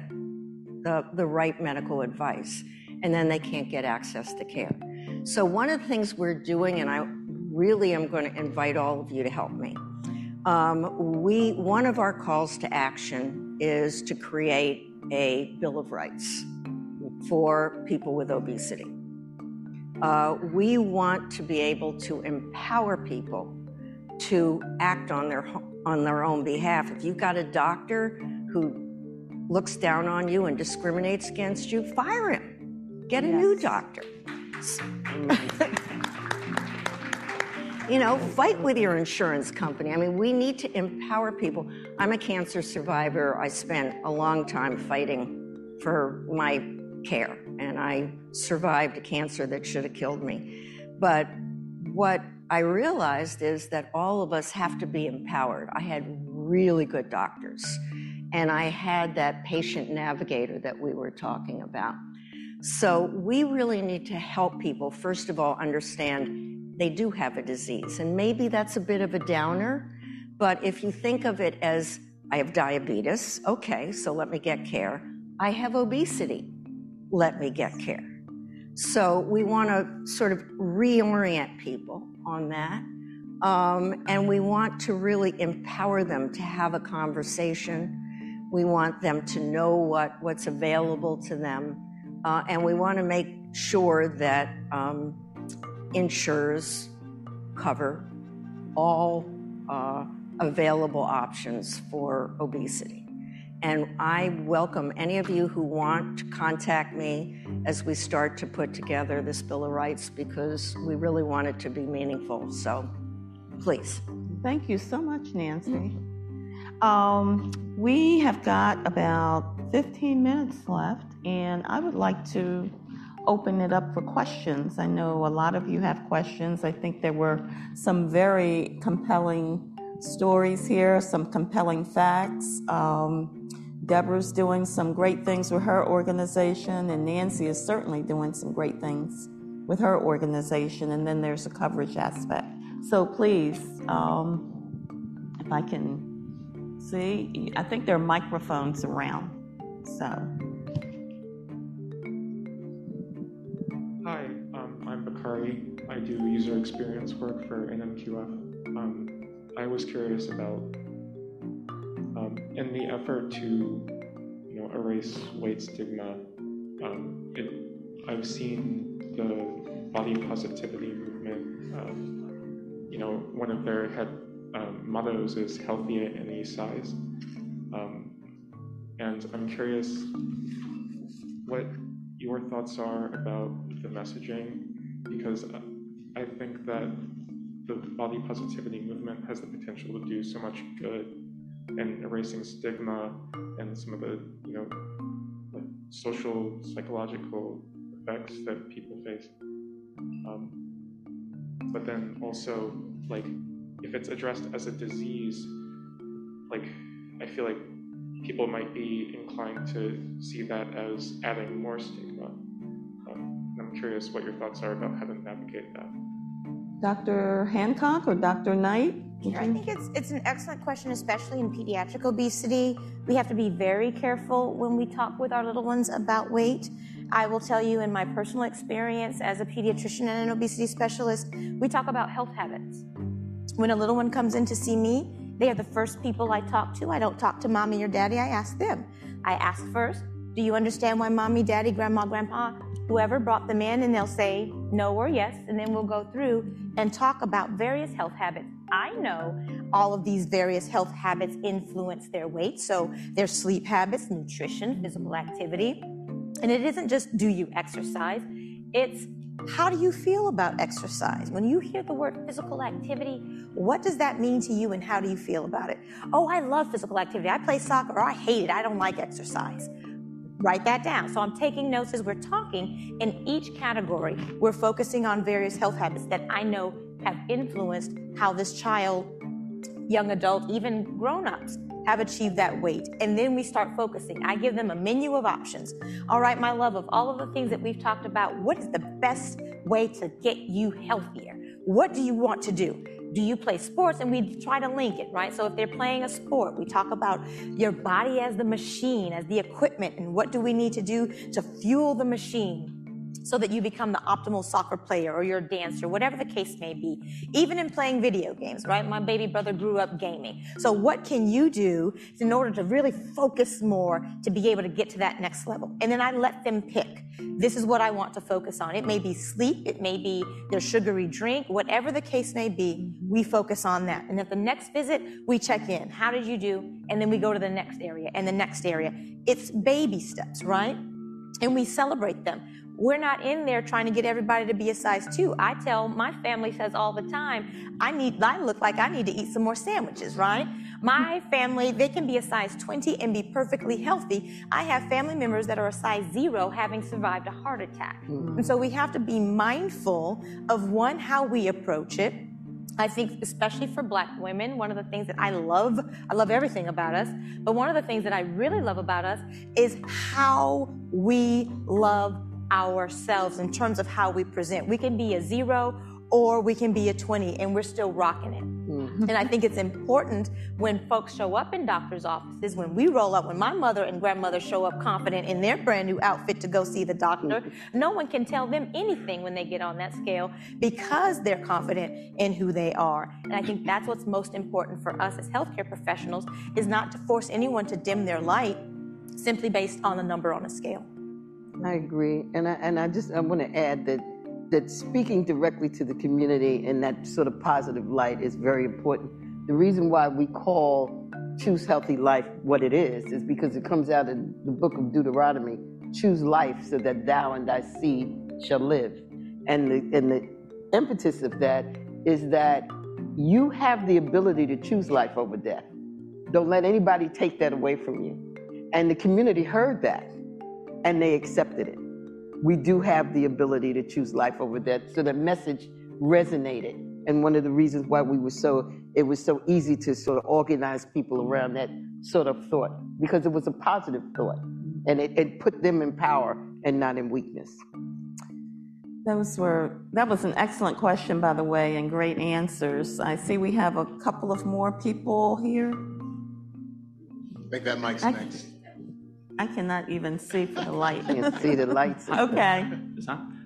the, the right medical advice, and then they can't get access to care. So one of the things we're doing, and I really am going to invite all of you to help me, um, we one of our calls to action is to create a Bill of Rights for people with obesity. Uh, we want to be able to empower people to act on their on their own behalf. If you've got a doctor who looks down on you and discriminates against you, fire him. Get a yes. new doctor. You know, fight with your insurance company. I mean, we need to empower people. I'm a cancer survivor. I spent a long time fighting for my care, and I survived a cancer that should have killed me. But what I realized is that all of us have to be empowered. I had really good doctors, and I had that patient navigator that we were talking about. So we really need to help people, first of all, understand they do have a disease. And maybe that's a bit of a downer, but if you think of it as, I have diabetes, okay, so let me get care. I have obesity, let me get care. So we want to sort of reorient people on that, um, and we want to really empower them to have a conversation. We want them to know what, what's available to them, uh, and we want to make sure that um, insurers cover all uh, available options for obesity. And I welcome any of you who want to contact me as we start to put together this Bill of Rights, because we really want it to be meaningful. So please. Thank you so much, Nancy. Mm-hmm. Um, we have got about fifteen minutes left, and I would like to open it up for questions. I know a lot of you have questions. I think there were some very compelling stories here, some compelling facts. Um, Deborah's doing some great things with her organization, and Nancy is certainly doing some great things with her organization, and then there's a coverage aspect. So please, um, if I can See, I think there are microphones around, so. Hi, um, I'm Bakari. I do user experience work for N M Q F. Um, I was curious about, um, in the effort to, you know, erase weight stigma, um, it, I've seen the body positivity movement, um, you know, one of their head Um, mottos is healthy at any size, um, and I'm curious what your thoughts are about the messaging, because I think that the body positivity movement has the potential to do so much good in erasing stigma and some of the, you know, like social, psychological effects that people face, um, but then also, like, if it's addressed as a disease, like, I feel like people might be inclined to see that as adding more stigma. Um, I'm curious what your thoughts are about how to navigate that. Doctor Hancock or Doctor Knight? Sure, I think it's it's an excellent question, especially in pediatric obesity. We have to be very careful when we talk with our little ones about weight. I will tell you, in my personal experience as a pediatrician and an obesity specialist, we talk about health habits. When a little one comes in to see me, they are the first people I talk to. I don't talk to mommy or daddy, I ask them. I ask first, do you understand why mommy, daddy, grandma, grandpa, whoever brought them in? And they'll say no or yes, and then we'll go through and talk about various health habits. I know all of these various health habits influence their weight, so their sleep habits, nutrition, physical activity. And it isn't just do you exercise, it's how do you feel about exercise? When you hear the word physical activity, what does that mean to you and how do you feel about it? Oh, I love physical activity. I play soccer, or I hate it. I don't like exercise. Write that down. So I'm taking notes as we're talking. In each category, we're focusing on various health habits that I know have influenced how this child, young adult, even grown-ups, have achieved that weight. And then we start focusing. I give them a menu of options. All right, my love, of all of the things that we've talked about, what is the best way to get you healthier? What do you want to do? Do you play sports? And we try to link it, right? So if they're playing a sport, we talk about your body as the machine, as the equipment, and what do we need to do to fuel the machine so that you become the optimal soccer player or your dancer, whatever the case may be. Even in playing video games, right? My baby brother grew up gaming. So what can you do in order to really focus more to be able to get to that next level? And then I let them pick. This is what I want to focus on. It may be sleep, it may be their sugary drink, whatever the case may be, we focus on that. And at the next visit, we check in. How did you do? And then we go to the next area and the next area. It's baby steps, right? And we celebrate them. We're not in there trying to get everybody to be a size two. I tell, my family says all the time, I need, I look like I need to eat some more sandwiches, right? My family, they can be a size twenty and be perfectly healthy. I have family members that are a size zero having survived a heart attack. Mm-hmm. And so we have to be mindful of, one, how we approach it. I think especially for Black women, one of the things that I love, I love everything about us, but one of the things that I really love about us is how we love ourselves in terms of how we present. We can be a zero or we can be a twenty and we're still rocking it. Mm-hmm. And I think it's important when folks show up in doctor's offices, when we roll up, when my mother and grandmother show up confident in their brand new outfit to go see the doctor, no one can tell them anything when they get on that scale because they're confident in who they are. And I think that's what's most important for us as healthcare professionals, is not to force anyone to dim their light simply based on a number on a scale. I agree, and I, and I just I want to add that that speaking directly to the community in that sort of positive light is very important. The reason why we call Choose Healthy Life what it is is because it comes out in the book of Deuteronomy, choose life so that thou and thy seed shall live. And the, and the impetus of that is that you have the ability to choose life over death. Don't let anybody take that away from you. And the community heard that, and they accepted it. We do have the ability to choose life over death. So the message resonated. And one of the reasons why we were so, it was so easy to sort of organize people around that sort of thought, because it was a positive thought and it, it put them in power and not in weakness. Those were, that was an excellent question, by the way, and great answers. I see we have a couple of more people here. I think that mic's I, next. I cannot even see for the light. I can't see the lights. Okay.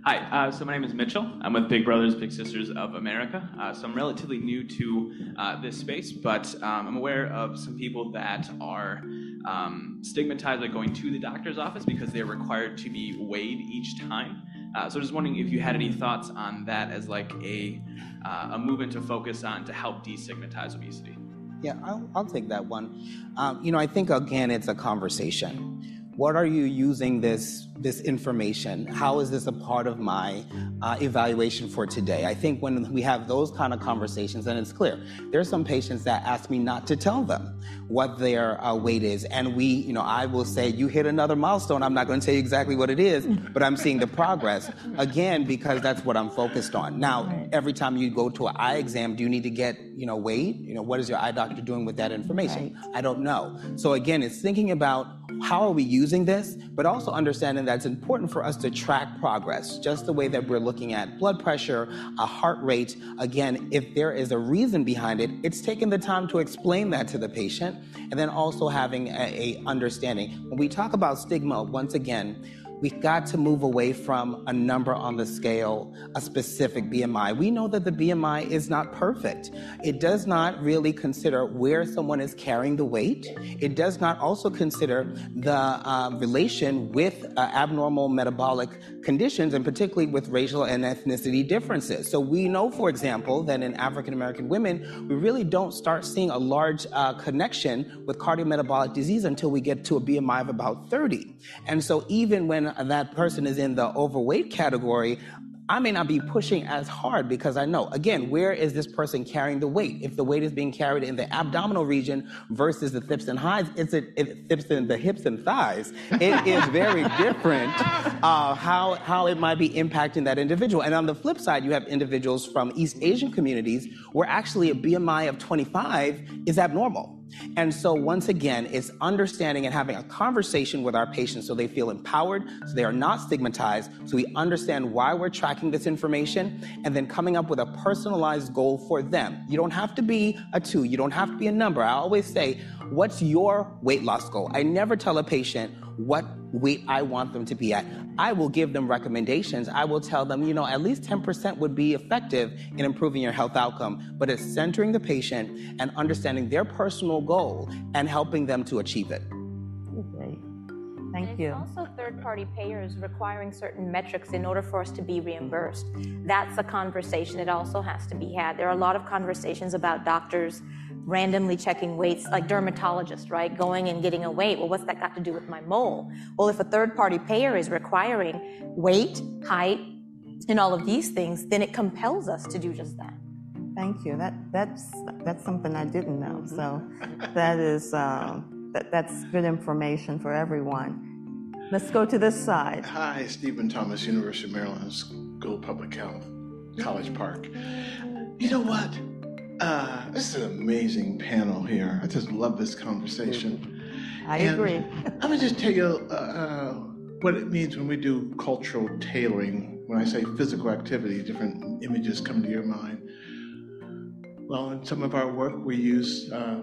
Hi, uh, so my name is Mitchell. I'm with Big Brothers Big Sisters of America. Uh, so I'm relatively new to uh, this space, but um, I'm aware of some people that are um, stigmatized by going to the doctor's office because they're required to be weighed each time. Uh, so just wondering if you had any thoughts on that as like a, uh, a movement to focus on to help destigmatize obesity. Yeah, I'll, I'll take that one. Um, you know, I think, again, it's a conversation. What are you using this, this information? How is this a part of my uh, evaluation for today? I think when we have those kind of conversations, and it's clear, there are some patients that ask me not to tell them what their uh, weight is. And we, you know, I will say, you hit another milestone. I'm not going to tell you exactly what it is, but I'm seeing the progress. Again, because that's what I'm focused on. Now, every time you go to an eye exam, do you need to get, you know, weight? You know, what is your eye doctor doing with that information? Right. I don't know. So again, it's thinking about how are we using this, but also understanding that it's important for us to track progress, just the way that we're looking at blood pressure, a heart rate. Again, if there is a reason behind it, it's taking the time to explain that to the patient, and then also having a, a understanding. When we talk about stigma, once again, we've got to move away from a number on the scale, a specific B M I. We know that the B M I is not perfect. It does not really consider where someone is carrying the weight. It does not also consider the uh, relation with uh, abnormal metabolic conditions, and particularly with racial and ethnicity differences. So we know, for example, that in African American women, we really don't start seeing a large uh, connection with cardiometabolic disease until we get to a B M I of about thirty. And so even when that person is in the overweight category, I may not be pushing as hard because I know, again, where is this person carrying the weight? If the weight is being carried in the abdominal region versus the hips and highs, it's a, it hips and the hips and thighs. It is very different uh, how how it might be impacting that individual. And on the flip side, you have individuals from East Asian communities where actually a B M I of twenty-five is abnormal. And so once again, it's understanding and having a conversation with our patients so they feel empowered, so they are not stigmatized, so we understand why we're tracking this information, and then coming up with a personalized goal for them. You don't have to be a two, you don't have to be a number. I always say, what's your weight loss goal? I never tell a patient what weight I want them to be at. I will give them recommendations. I will tell them, you know, at least ten percent would be effective in improving your health outcome, but it's centering the patient and understanding their personal goal and helping them to achieve it. Great. Thank and you. It's also third-party payers requiring certain metrics in order for us to be reimbursed. That's a conversation that also has to be had. There are a lot of conversations about doctors randomly checking weights, like dermatologists, right? Going and getting a weight. Well, what's that got to do with my mole? Well, if a third-party payer is requiring weight, height, and all of these things, then it compels us to do just that. Thank you. That that's that's something I didn't know. Mm-hmm. So that is um, that that's good information for everyone. Let's go to this side. Hi, Stephen Thomas, University of Maryland School of Public Health, College Park. You know what? Uh, this is an amazing panel here. I just love this conversation. I and agree. I'm going to just tell you uh, what it means when we do cultural tailoring. When I say physical activity, different images come to your mind. Well, in some of our work, we use uh,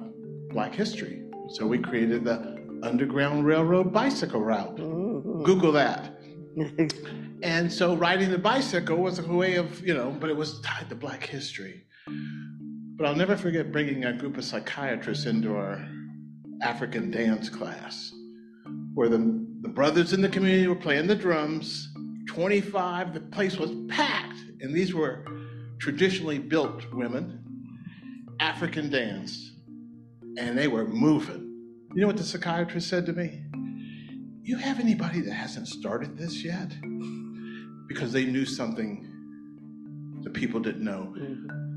Black history. So we created the Underground Railroad Bicycle Route. Ooh. Google that. And so riding the bicycle was a way of, you know, but it was tied to Black history. But I'll never forget bringing a group of psychiatrists into our African dance class, where the, the brothers in the community were playing the drums, twenty-five, the place was packed. And these were traditionally built women, African dance, and they were moving. You know what the psychiatrist said to me? You have anybody that hasn't started this yet? Because they knew something the people didn't know.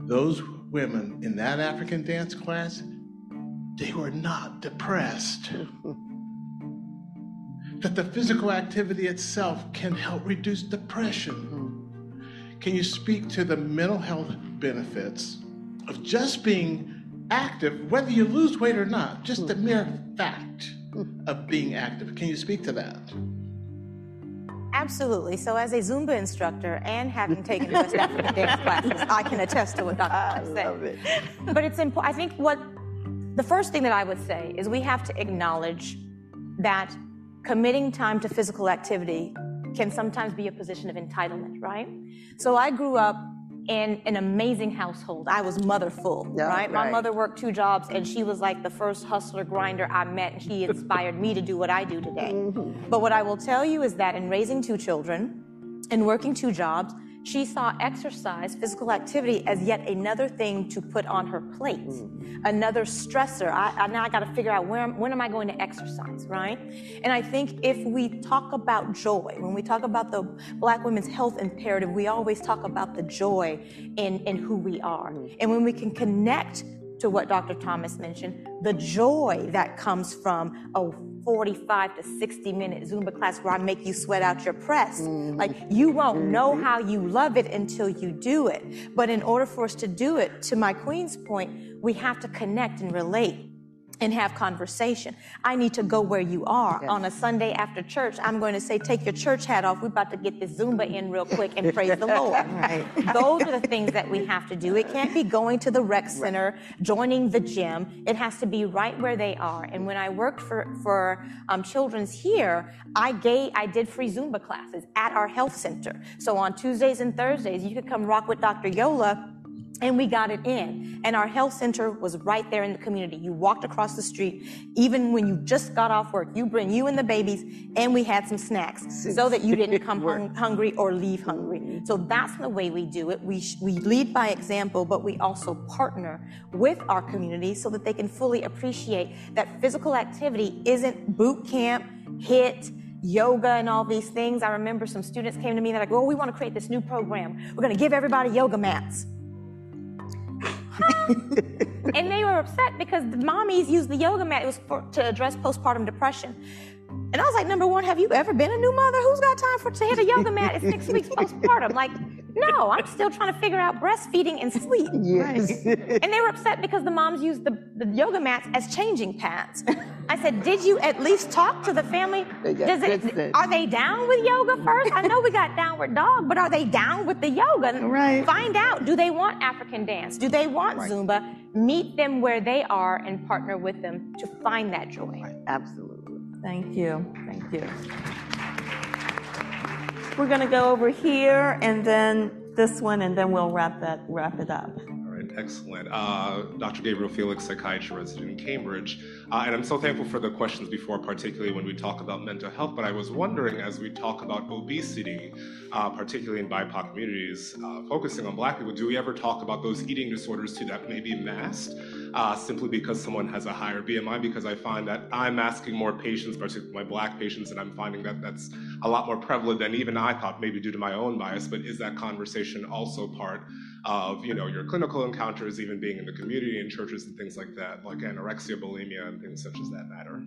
Those women in that African dance class, they were not depressed. That the physical activity itself can help reduce depression. Can you speak to the mental health benefits of just being active, whether you lose weight or not, just the mere fact of being active? Can you speak to that? Absolutely. So as a Zumba instructor and having taken West African dance classes, I can attest to what Doctor Knight said. I love it. But it's important. I think what The first thing that I would say is we have to acknowledge that committing time to physical activity can sometimes be a position of entitlement, right? So I grew up in an amazing household. I was motherful, yeah, right? right? My mother worked two jobs, and she was like the first hustler grinder I met, and she inspired me to do what I do today. Mm-hmm. But what I will tell you is that in raising two children and working two jobs, she saw exercise, physical activity, as yet another thing to put on her plate, mm. another stressor. I, I now I got to figure out where, when am I going to exercise, right? And I think if we talk about joy, when we talk about the Black Women's Health Imperative, we always talk about the joy in, in who we are. Mm. And when we can connect to what Doctor Thomas mentioned, the joy that comes from a forty-five to sixty minute Zumba class where I make you sweat out your press. Mm-hmm. Like, you won't know how you love it until you do it. But in order for us to do it, to my queen's point, we have to connect and relate and have conversation. I need to go where you are. Yes. On a Sunday after church, I'm going to say, take your church hat off. We're about to get this Zumba in real quick and praise the Lord. Right. Those are the things that we have to do. It can't be going to the rec center, joining the gym. It has to be right where they are. And when I worked for, for um, Children's here, I, gave, I did free Zumba classes at our health center. So on Tuesdays and Thursdays, you could come rock with Doctor Yola. And we got it in. And our health center was right there in the community. You walked across the street, even when you just got off work. You bring you and the babies, and we had some snacks so that you didn't come hung, hungry or leave hungry. So that's the way we do it. We, we lead by example, but we also partner with our community so that they can fully appreciate that physical activity isn't boot camp, HIIT, yoga, and all these things. I remember some students came to me and they're like, well, we want to create this new program. We're going to give everybody yoga mats. And they were upset because the mommies used the yoga mat. It was for, to address postpartum depression. And I was like, number one, have you ever been a new mother? Who's got time for to hit a yoga mat at six weeks postpartum? Like, no, I'm still trying to figure out breastfeeding and sleep. Yes. Right. And they were upset because the moms used the, the yoga mats as changing pads. I said, did you at least talk to the family? Does it, are they down with yoga first? I know we got downward dog, but are they down with the yoga? Right. Find out, do they want African dance? Do they want right. Zumba? Meet them where they are and partner with them to find that joy. Right. Absolutely. Thank you, thank you. We're going to go over here, and then this one, and then we'll wrap that wrap it up. All right, excellent. Uh, Doctor Gabriel Felix, psychiatry resident in Cambridge, uh, and I'm so thankful for the questions before, particularly when we talk about mental health. But I was wondering, as we talk about obesity, uh, particularly in B I P O C communities, uh, focusing on Black people, do we ever talk about those eating disorders too that may be masked? Uh, simply because someone has a higher B M I, because I find that I'm asking more patients, particularly my Black patients, and I'm finding that that's a lot more prevalent than even I thought, maybe due to my own bias. But is that conversation also part of, you know, your clinical encounters, even being in the community and churches and things like that, like anorexia, bulimia, and things such as that matter?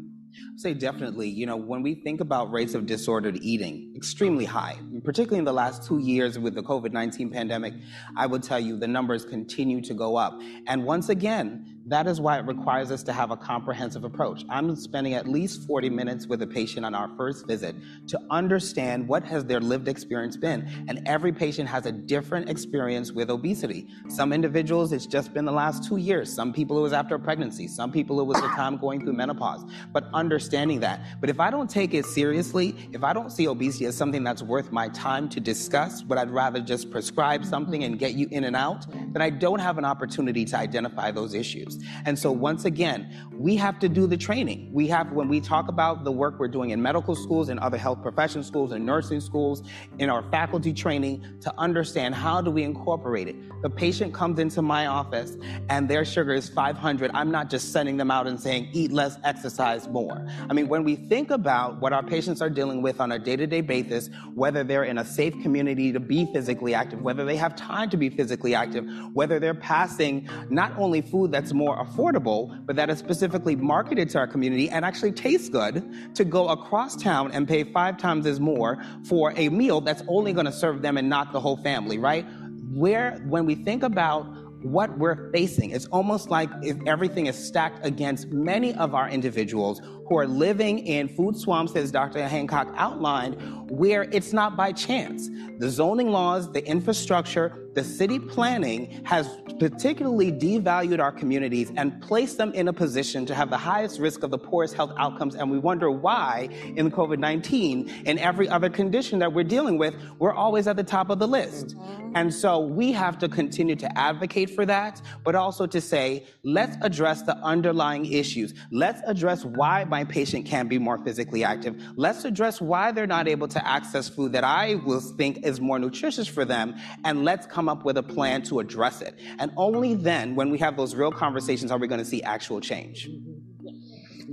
I'd say definitely. You know, when we think about rates of disordered eating, extremely high, particularly in the last two years with the COVID nineteen pandemic, I would tell you the numbers continue to go up. And once again, that is why it requires us to have a comprehensive approach. I'm spending at least forty minutes with a patient on our first visit to understand what has their lived experience been. And every patient has a different experience with obesity. Some individuals, it's just been the last two years. Some people, it was after pregnancy. Some people, it was the time going through menopause. But understanding that. But if I don't take it seriously, if I don't see obesity as something that's worth my time to discuss, but I'd rather just prescribe something and get you in and out, then I don't have an opportunity to identify those issues. And so once again, we have to do the training. We have, when we talk about the work we're doing in medical schools and other health profession schools and nursing schools, in our faculty training, to understand how do we incorporate it. The patient comes into my office and their sugar is five hundred. I'm not just sending them out and saying, eat less, exercise more. I mean, when we think about what our patients are dealing with on a day-to-day basis, whether they're in a safe community to be physically active, whether they have time to be physically active, whether they're passing not only food that's more more affordable, but that is specifically marketed to our community and actually tastes good, to go across town and pay five times as more for a meal that's only going to serve them and not the whole family, right? Where, when we think about what we're facing, it's almost like if everything is stacked against many of our individuals who are living in food swamps, as Doctor Hancock outlined, where it's not by chance. The zoning laws, the infrastructure, the city planning has particularly devalued our communities and placed them in a position to have the highest risk of the poorest health outcomes. And we wonder why in COVID nineteen and every other condition that we're dealing with, we're always at the top of the list. Mm-hmm. And so we have to continue to advocate for that, but also to say, let's address the underlying issues. Let's address why my patient can't be more physically active. Let's address why they're not able to access food that I will think is more nutritious for them. And let's come up with a plan to address it. And only then, when we have those real conversations, are we going to see actual change.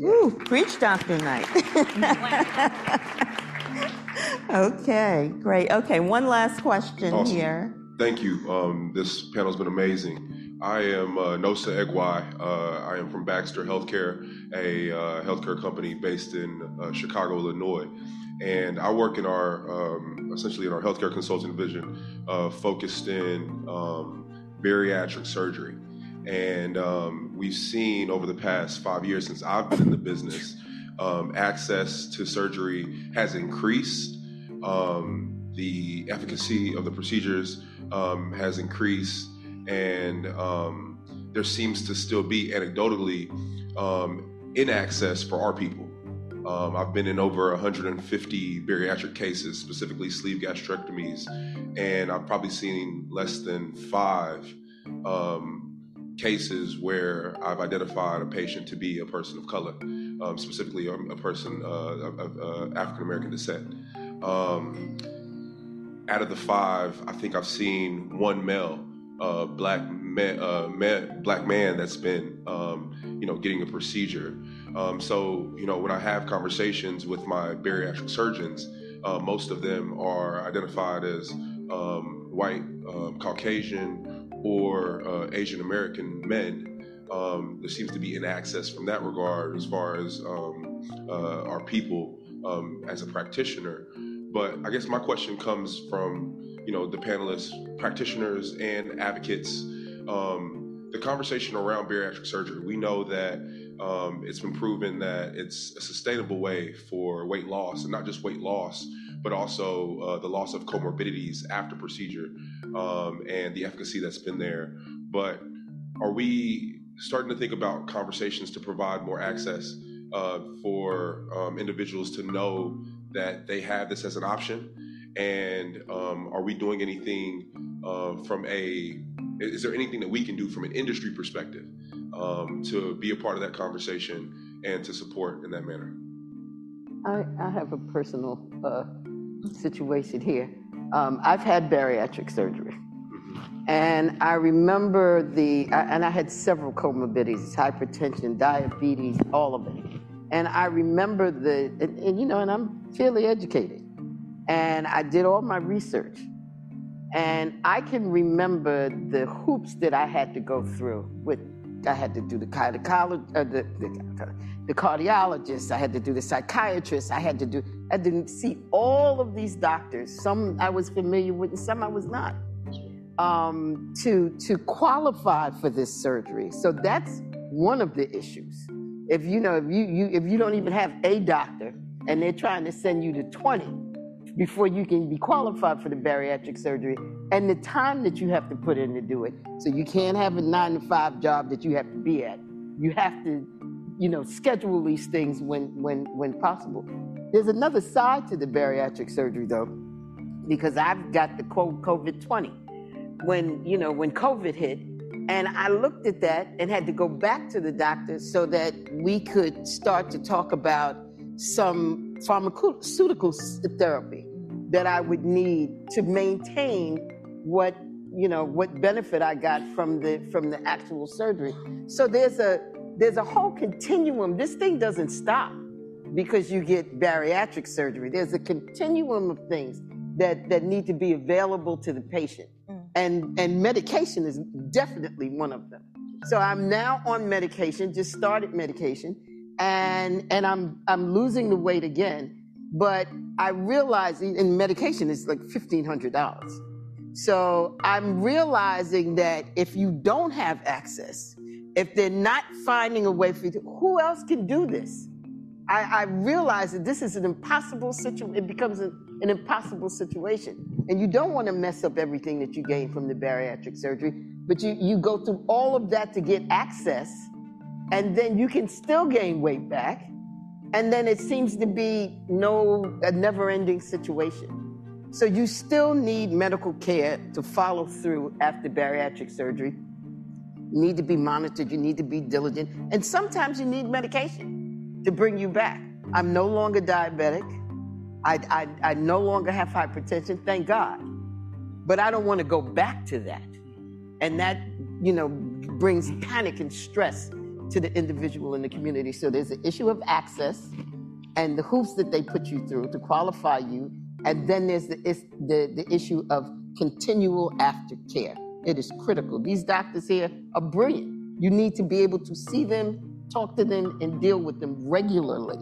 Ooh, preach, Doctor Knight. Okay, great. Okay, one last question awesome. Here. Thank you. Um, this panel's been amazing. I am uh, Nosa Egwai. Uh, I am from Baxter Healthcare, a uh, healthcare company based in uh, Chicago, Illinois. And I work in our, um, essentially in our healthcare consulting division, uh, focused in um, bariatric surgery. And um, we've seen over the past five years since I've been in the business, um, access to surgery has increased. Um, the efficacy of the procedures um, has increased. And um, there seems to still be anecdotally um, inaccess for our people. Um, I've been in over one hundred fifty bariatric cases, specifically sleeve gastrectomies, and I've probably seen less than five um, cases where I've identified a patient to be a person of color, um, specifically a, a person uh, of uh, African-American descent. Um, out of the five, I think I've seen one male, uh, black, man, uh, man, black man that's been um, you know, getting a procedure. Um, so, you know, when I have conversations with my bariatric surgeons, uh, most of them are identified as um, white, uh, Caucasian, or uh, Asian American men. Um, there seems to be an access from that regard as far as um, uh, our people um, as a practitioner. But I guess my question comes from, you know, the panelists, practitioners, and advocates. Um, the conversation around bariatric surgery, we know that Um, it's been proven that it's a sustainable way for weight loss, and not just weight loss, but also uh, the loss of comorbidities after procedure, um, and the efficacy that's been there. But are we starting to think about conversations to provide more access uh, for um, individuals to know that they have this as an option? And um, are we doing anything uh, from a, is there anything that we can do from an industry perspective Um, to be a part of that conversation and to support in that manner? I, I have a personal uh, situation here. Um, I've had bariatric surgery. Mm-hmm. And I remember the, I, and I had several comorbidities, hypertension, diabetes, all of it. And I remember the, and, and you know, and I'm fairly educated. And I did all my research. And I can remember the hoops that I had to go through with I had to do the, uh, the, the, the cardiologist, I had to do the psychiatrist, I had to do, I didn't see all of these doctors, some I was familiar with and some I was not, um, to, to qualify for this surgery. So that's one of the issues. If you know, if you, you, if you don't even have a doctor and they're trying to send you to twenty before you can be qualified for the bariatric surgery, and the time that you have to put in to do it. So you can't have a nine to five job that you have to be at. You have to, you know, schedule these things when, when, when possible. There's another side to the bariatric surgery though, because I've got the COVID twenty. When, you know, when COVID hit, and I looked at that and had to go back to the doctor so that we could start to talk about some pharmaceutical therapy that I would need to maintain what, you know, what benefit I got from the from the actual surgery. So there's a there's a whole continuum. This thing doesn't stop because you get bariatric surgery. There's a continuum of things that, that need to be available to the patient. Mm. And and medication is definitely one of them. So I'm now on medication, just started medication, and and I'm I'm losing the weight again. But I realized, and medication is like fifteen hundred dollars. So I'm realizing that if you don't have access, if they're not finding a way for you to, who else can do this? I, I realized that this is an impossible situation. It becomes an, an impossible situation. And you don't want to mess up everything that you gain from the bariatric surgery, but you, you go through all of that to get access, and then you can still gain weight back. And then it seems to be no, a never-ending situation. So you still need medical care to follow through after bariatric surgery. You need to be monitored, you need to be diligent, and sometimes you need medication to bring you back. I'm no longer diabetic. I, I, I no longer have hypertension, thank God. But I don't want to go back to that. And that, you know, brings panic and stress to the individual in the community. So there's the issue of access and the hoops that they put you through to qualify you. And then there's the, the, the issue of continual aftercare. It is critical. These doctors here are brilliant. You need to be able to see them, talk to them, and deal with them regularly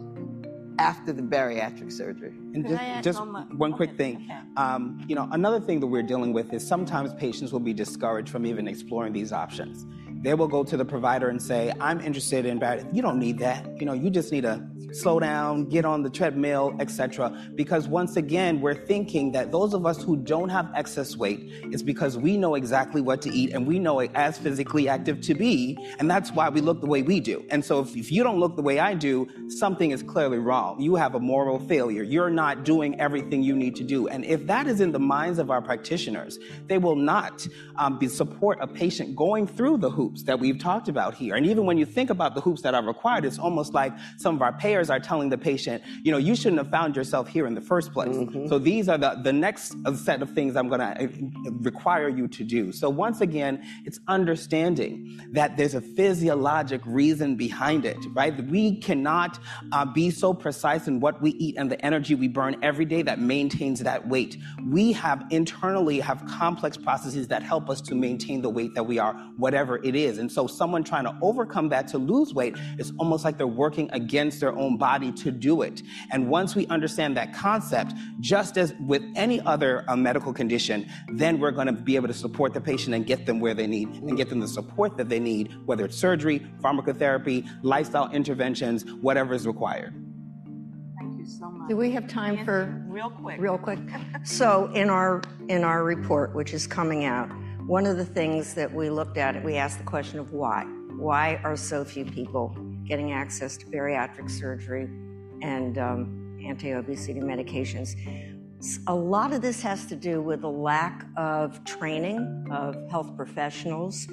after the bariatric surgery. And just, just one quick thing. Um, you know, another thing that we're dealing with is sometimes patients will be discouraged from even exploring these options. They will go to the provider and say, I'm interested in bariatric. You don't need that. You know, you just need to slow down, get on the treadmill, et cetera. Because once again, we're thinking that those of us who don't have excess weight, it's because we know exactly what to eat and we know it as physically active to be. And that's why we look the way we do. And so if, if you don't look the way I do, something is clearly wrong. You have a moral failure. You're not doing everything you need to do. And if that is in the minds of our practitioners, they will not um, be support a patient going through the hoops that we've talked about here. And even when you think about the hoops that are required, it's almost like some of our payers are telling the patient, you know, you shouldn't have found yourself here in the first place. Mm-hmm. So these are the, the next set of things I'm going to require you to do. So once again, it's understanding that there's a physiologic reason behind it, right? We cannot uh, be so precise in what we eat and the energy we burn every day that maintains that weight. We have internally have complex processes that help us to maintain the weight that we are, whatever it is. Is. And so someone trying to overcome that to lose weight, it's almost like they're working against their own body to do it. And once we understand that concept, just as with any other uh, medical condition, then we're going to be able to support the patient and get them where they need and get them the support that they need, whether it's surgery, pharmacotherapy, lifestyle interventions, whatever is required. Thank you so much. Do we have time Nancy, for real quick? Real quick. So in our in our report, which is coming out, one of the things that we looked at, we asked the question of why. Why are so few people getting access to bariatric surgery and um, anti-obesity medications? A lot of this has to do with the lack of training of health professionals.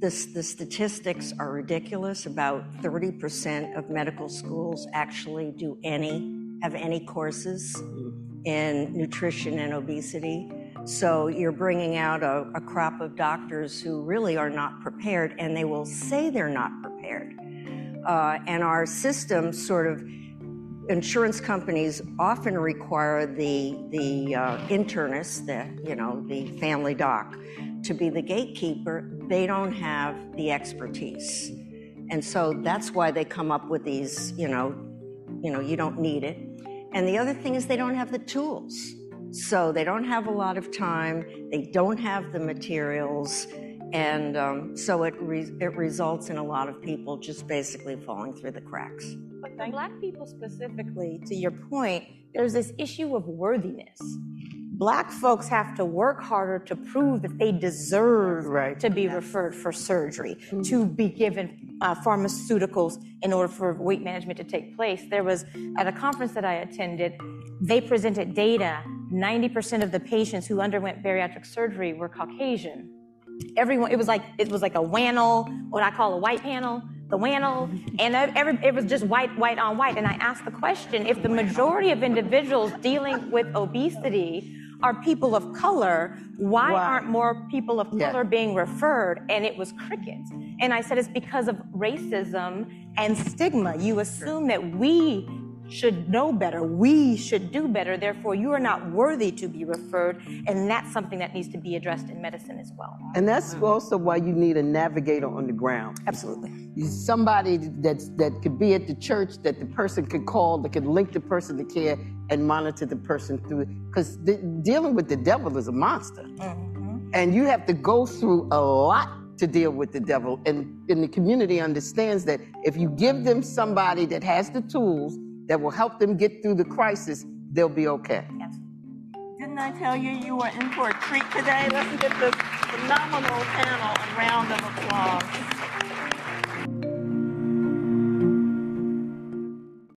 This, the statistics are ridiculous. About thirty percent of medical schools actually do any, have any courses in nutrition and obesity. So you're bringing out a, a crop of doctors who really are not prepared, and they will say they're not prepared. Uh, and our system sort of, insurance companies often require the the uh, internist, the you know the family doc, to be the gatekeeper. They don't have the expertise, and so that's why they come up with these you know, you know you don't need it. And the other thing is they don't have the tools. So they don't have a lot of time, they don't have the materials, and um, so it, re it results in a lot of people just basically falling through the cracks. But Black people specifically, to your point, there's this issue of worthiness. Black folks have to work harder to prove that they deserve right. to be yes. referred for surgery, mm-hmm. to be given uh, pharmaceuticals in order for weight management to take place. There was, at a conference that I attended, they presented data. ninety percent of the patients who underwent bariatric surgery were Caucasian. Everyone, it was like it was like a WANL, what I call a white panel, the WANL, and every, it was just white, white on white. And I asked the question, if the majority of individuals dealing with obesity are people of color, why wow. aren't more people of color yeah. being referred? And it was crickets. And I said, it's because of racism and stigma. You assume that we should know better, we should do better, therefore you are not worthy to be referred, and that's something that needs to be addressed in medicine as well. And that's mm-hmm. also why you need a navigator on the ground. Absolutely. Somebody that's, that could be at the church, that the person could call, that could link the person to care and monitor the person through, because dealing with the devil is a monster. Mm-hmm. And you have to go through a lot to deal with the devil, and, and the community understands that if you give them somebody that has the tools that will help them get through the crisis, they'll be okay. Yes. Didn't I tell you you were in for a treat today? Listen to this phenomenal panel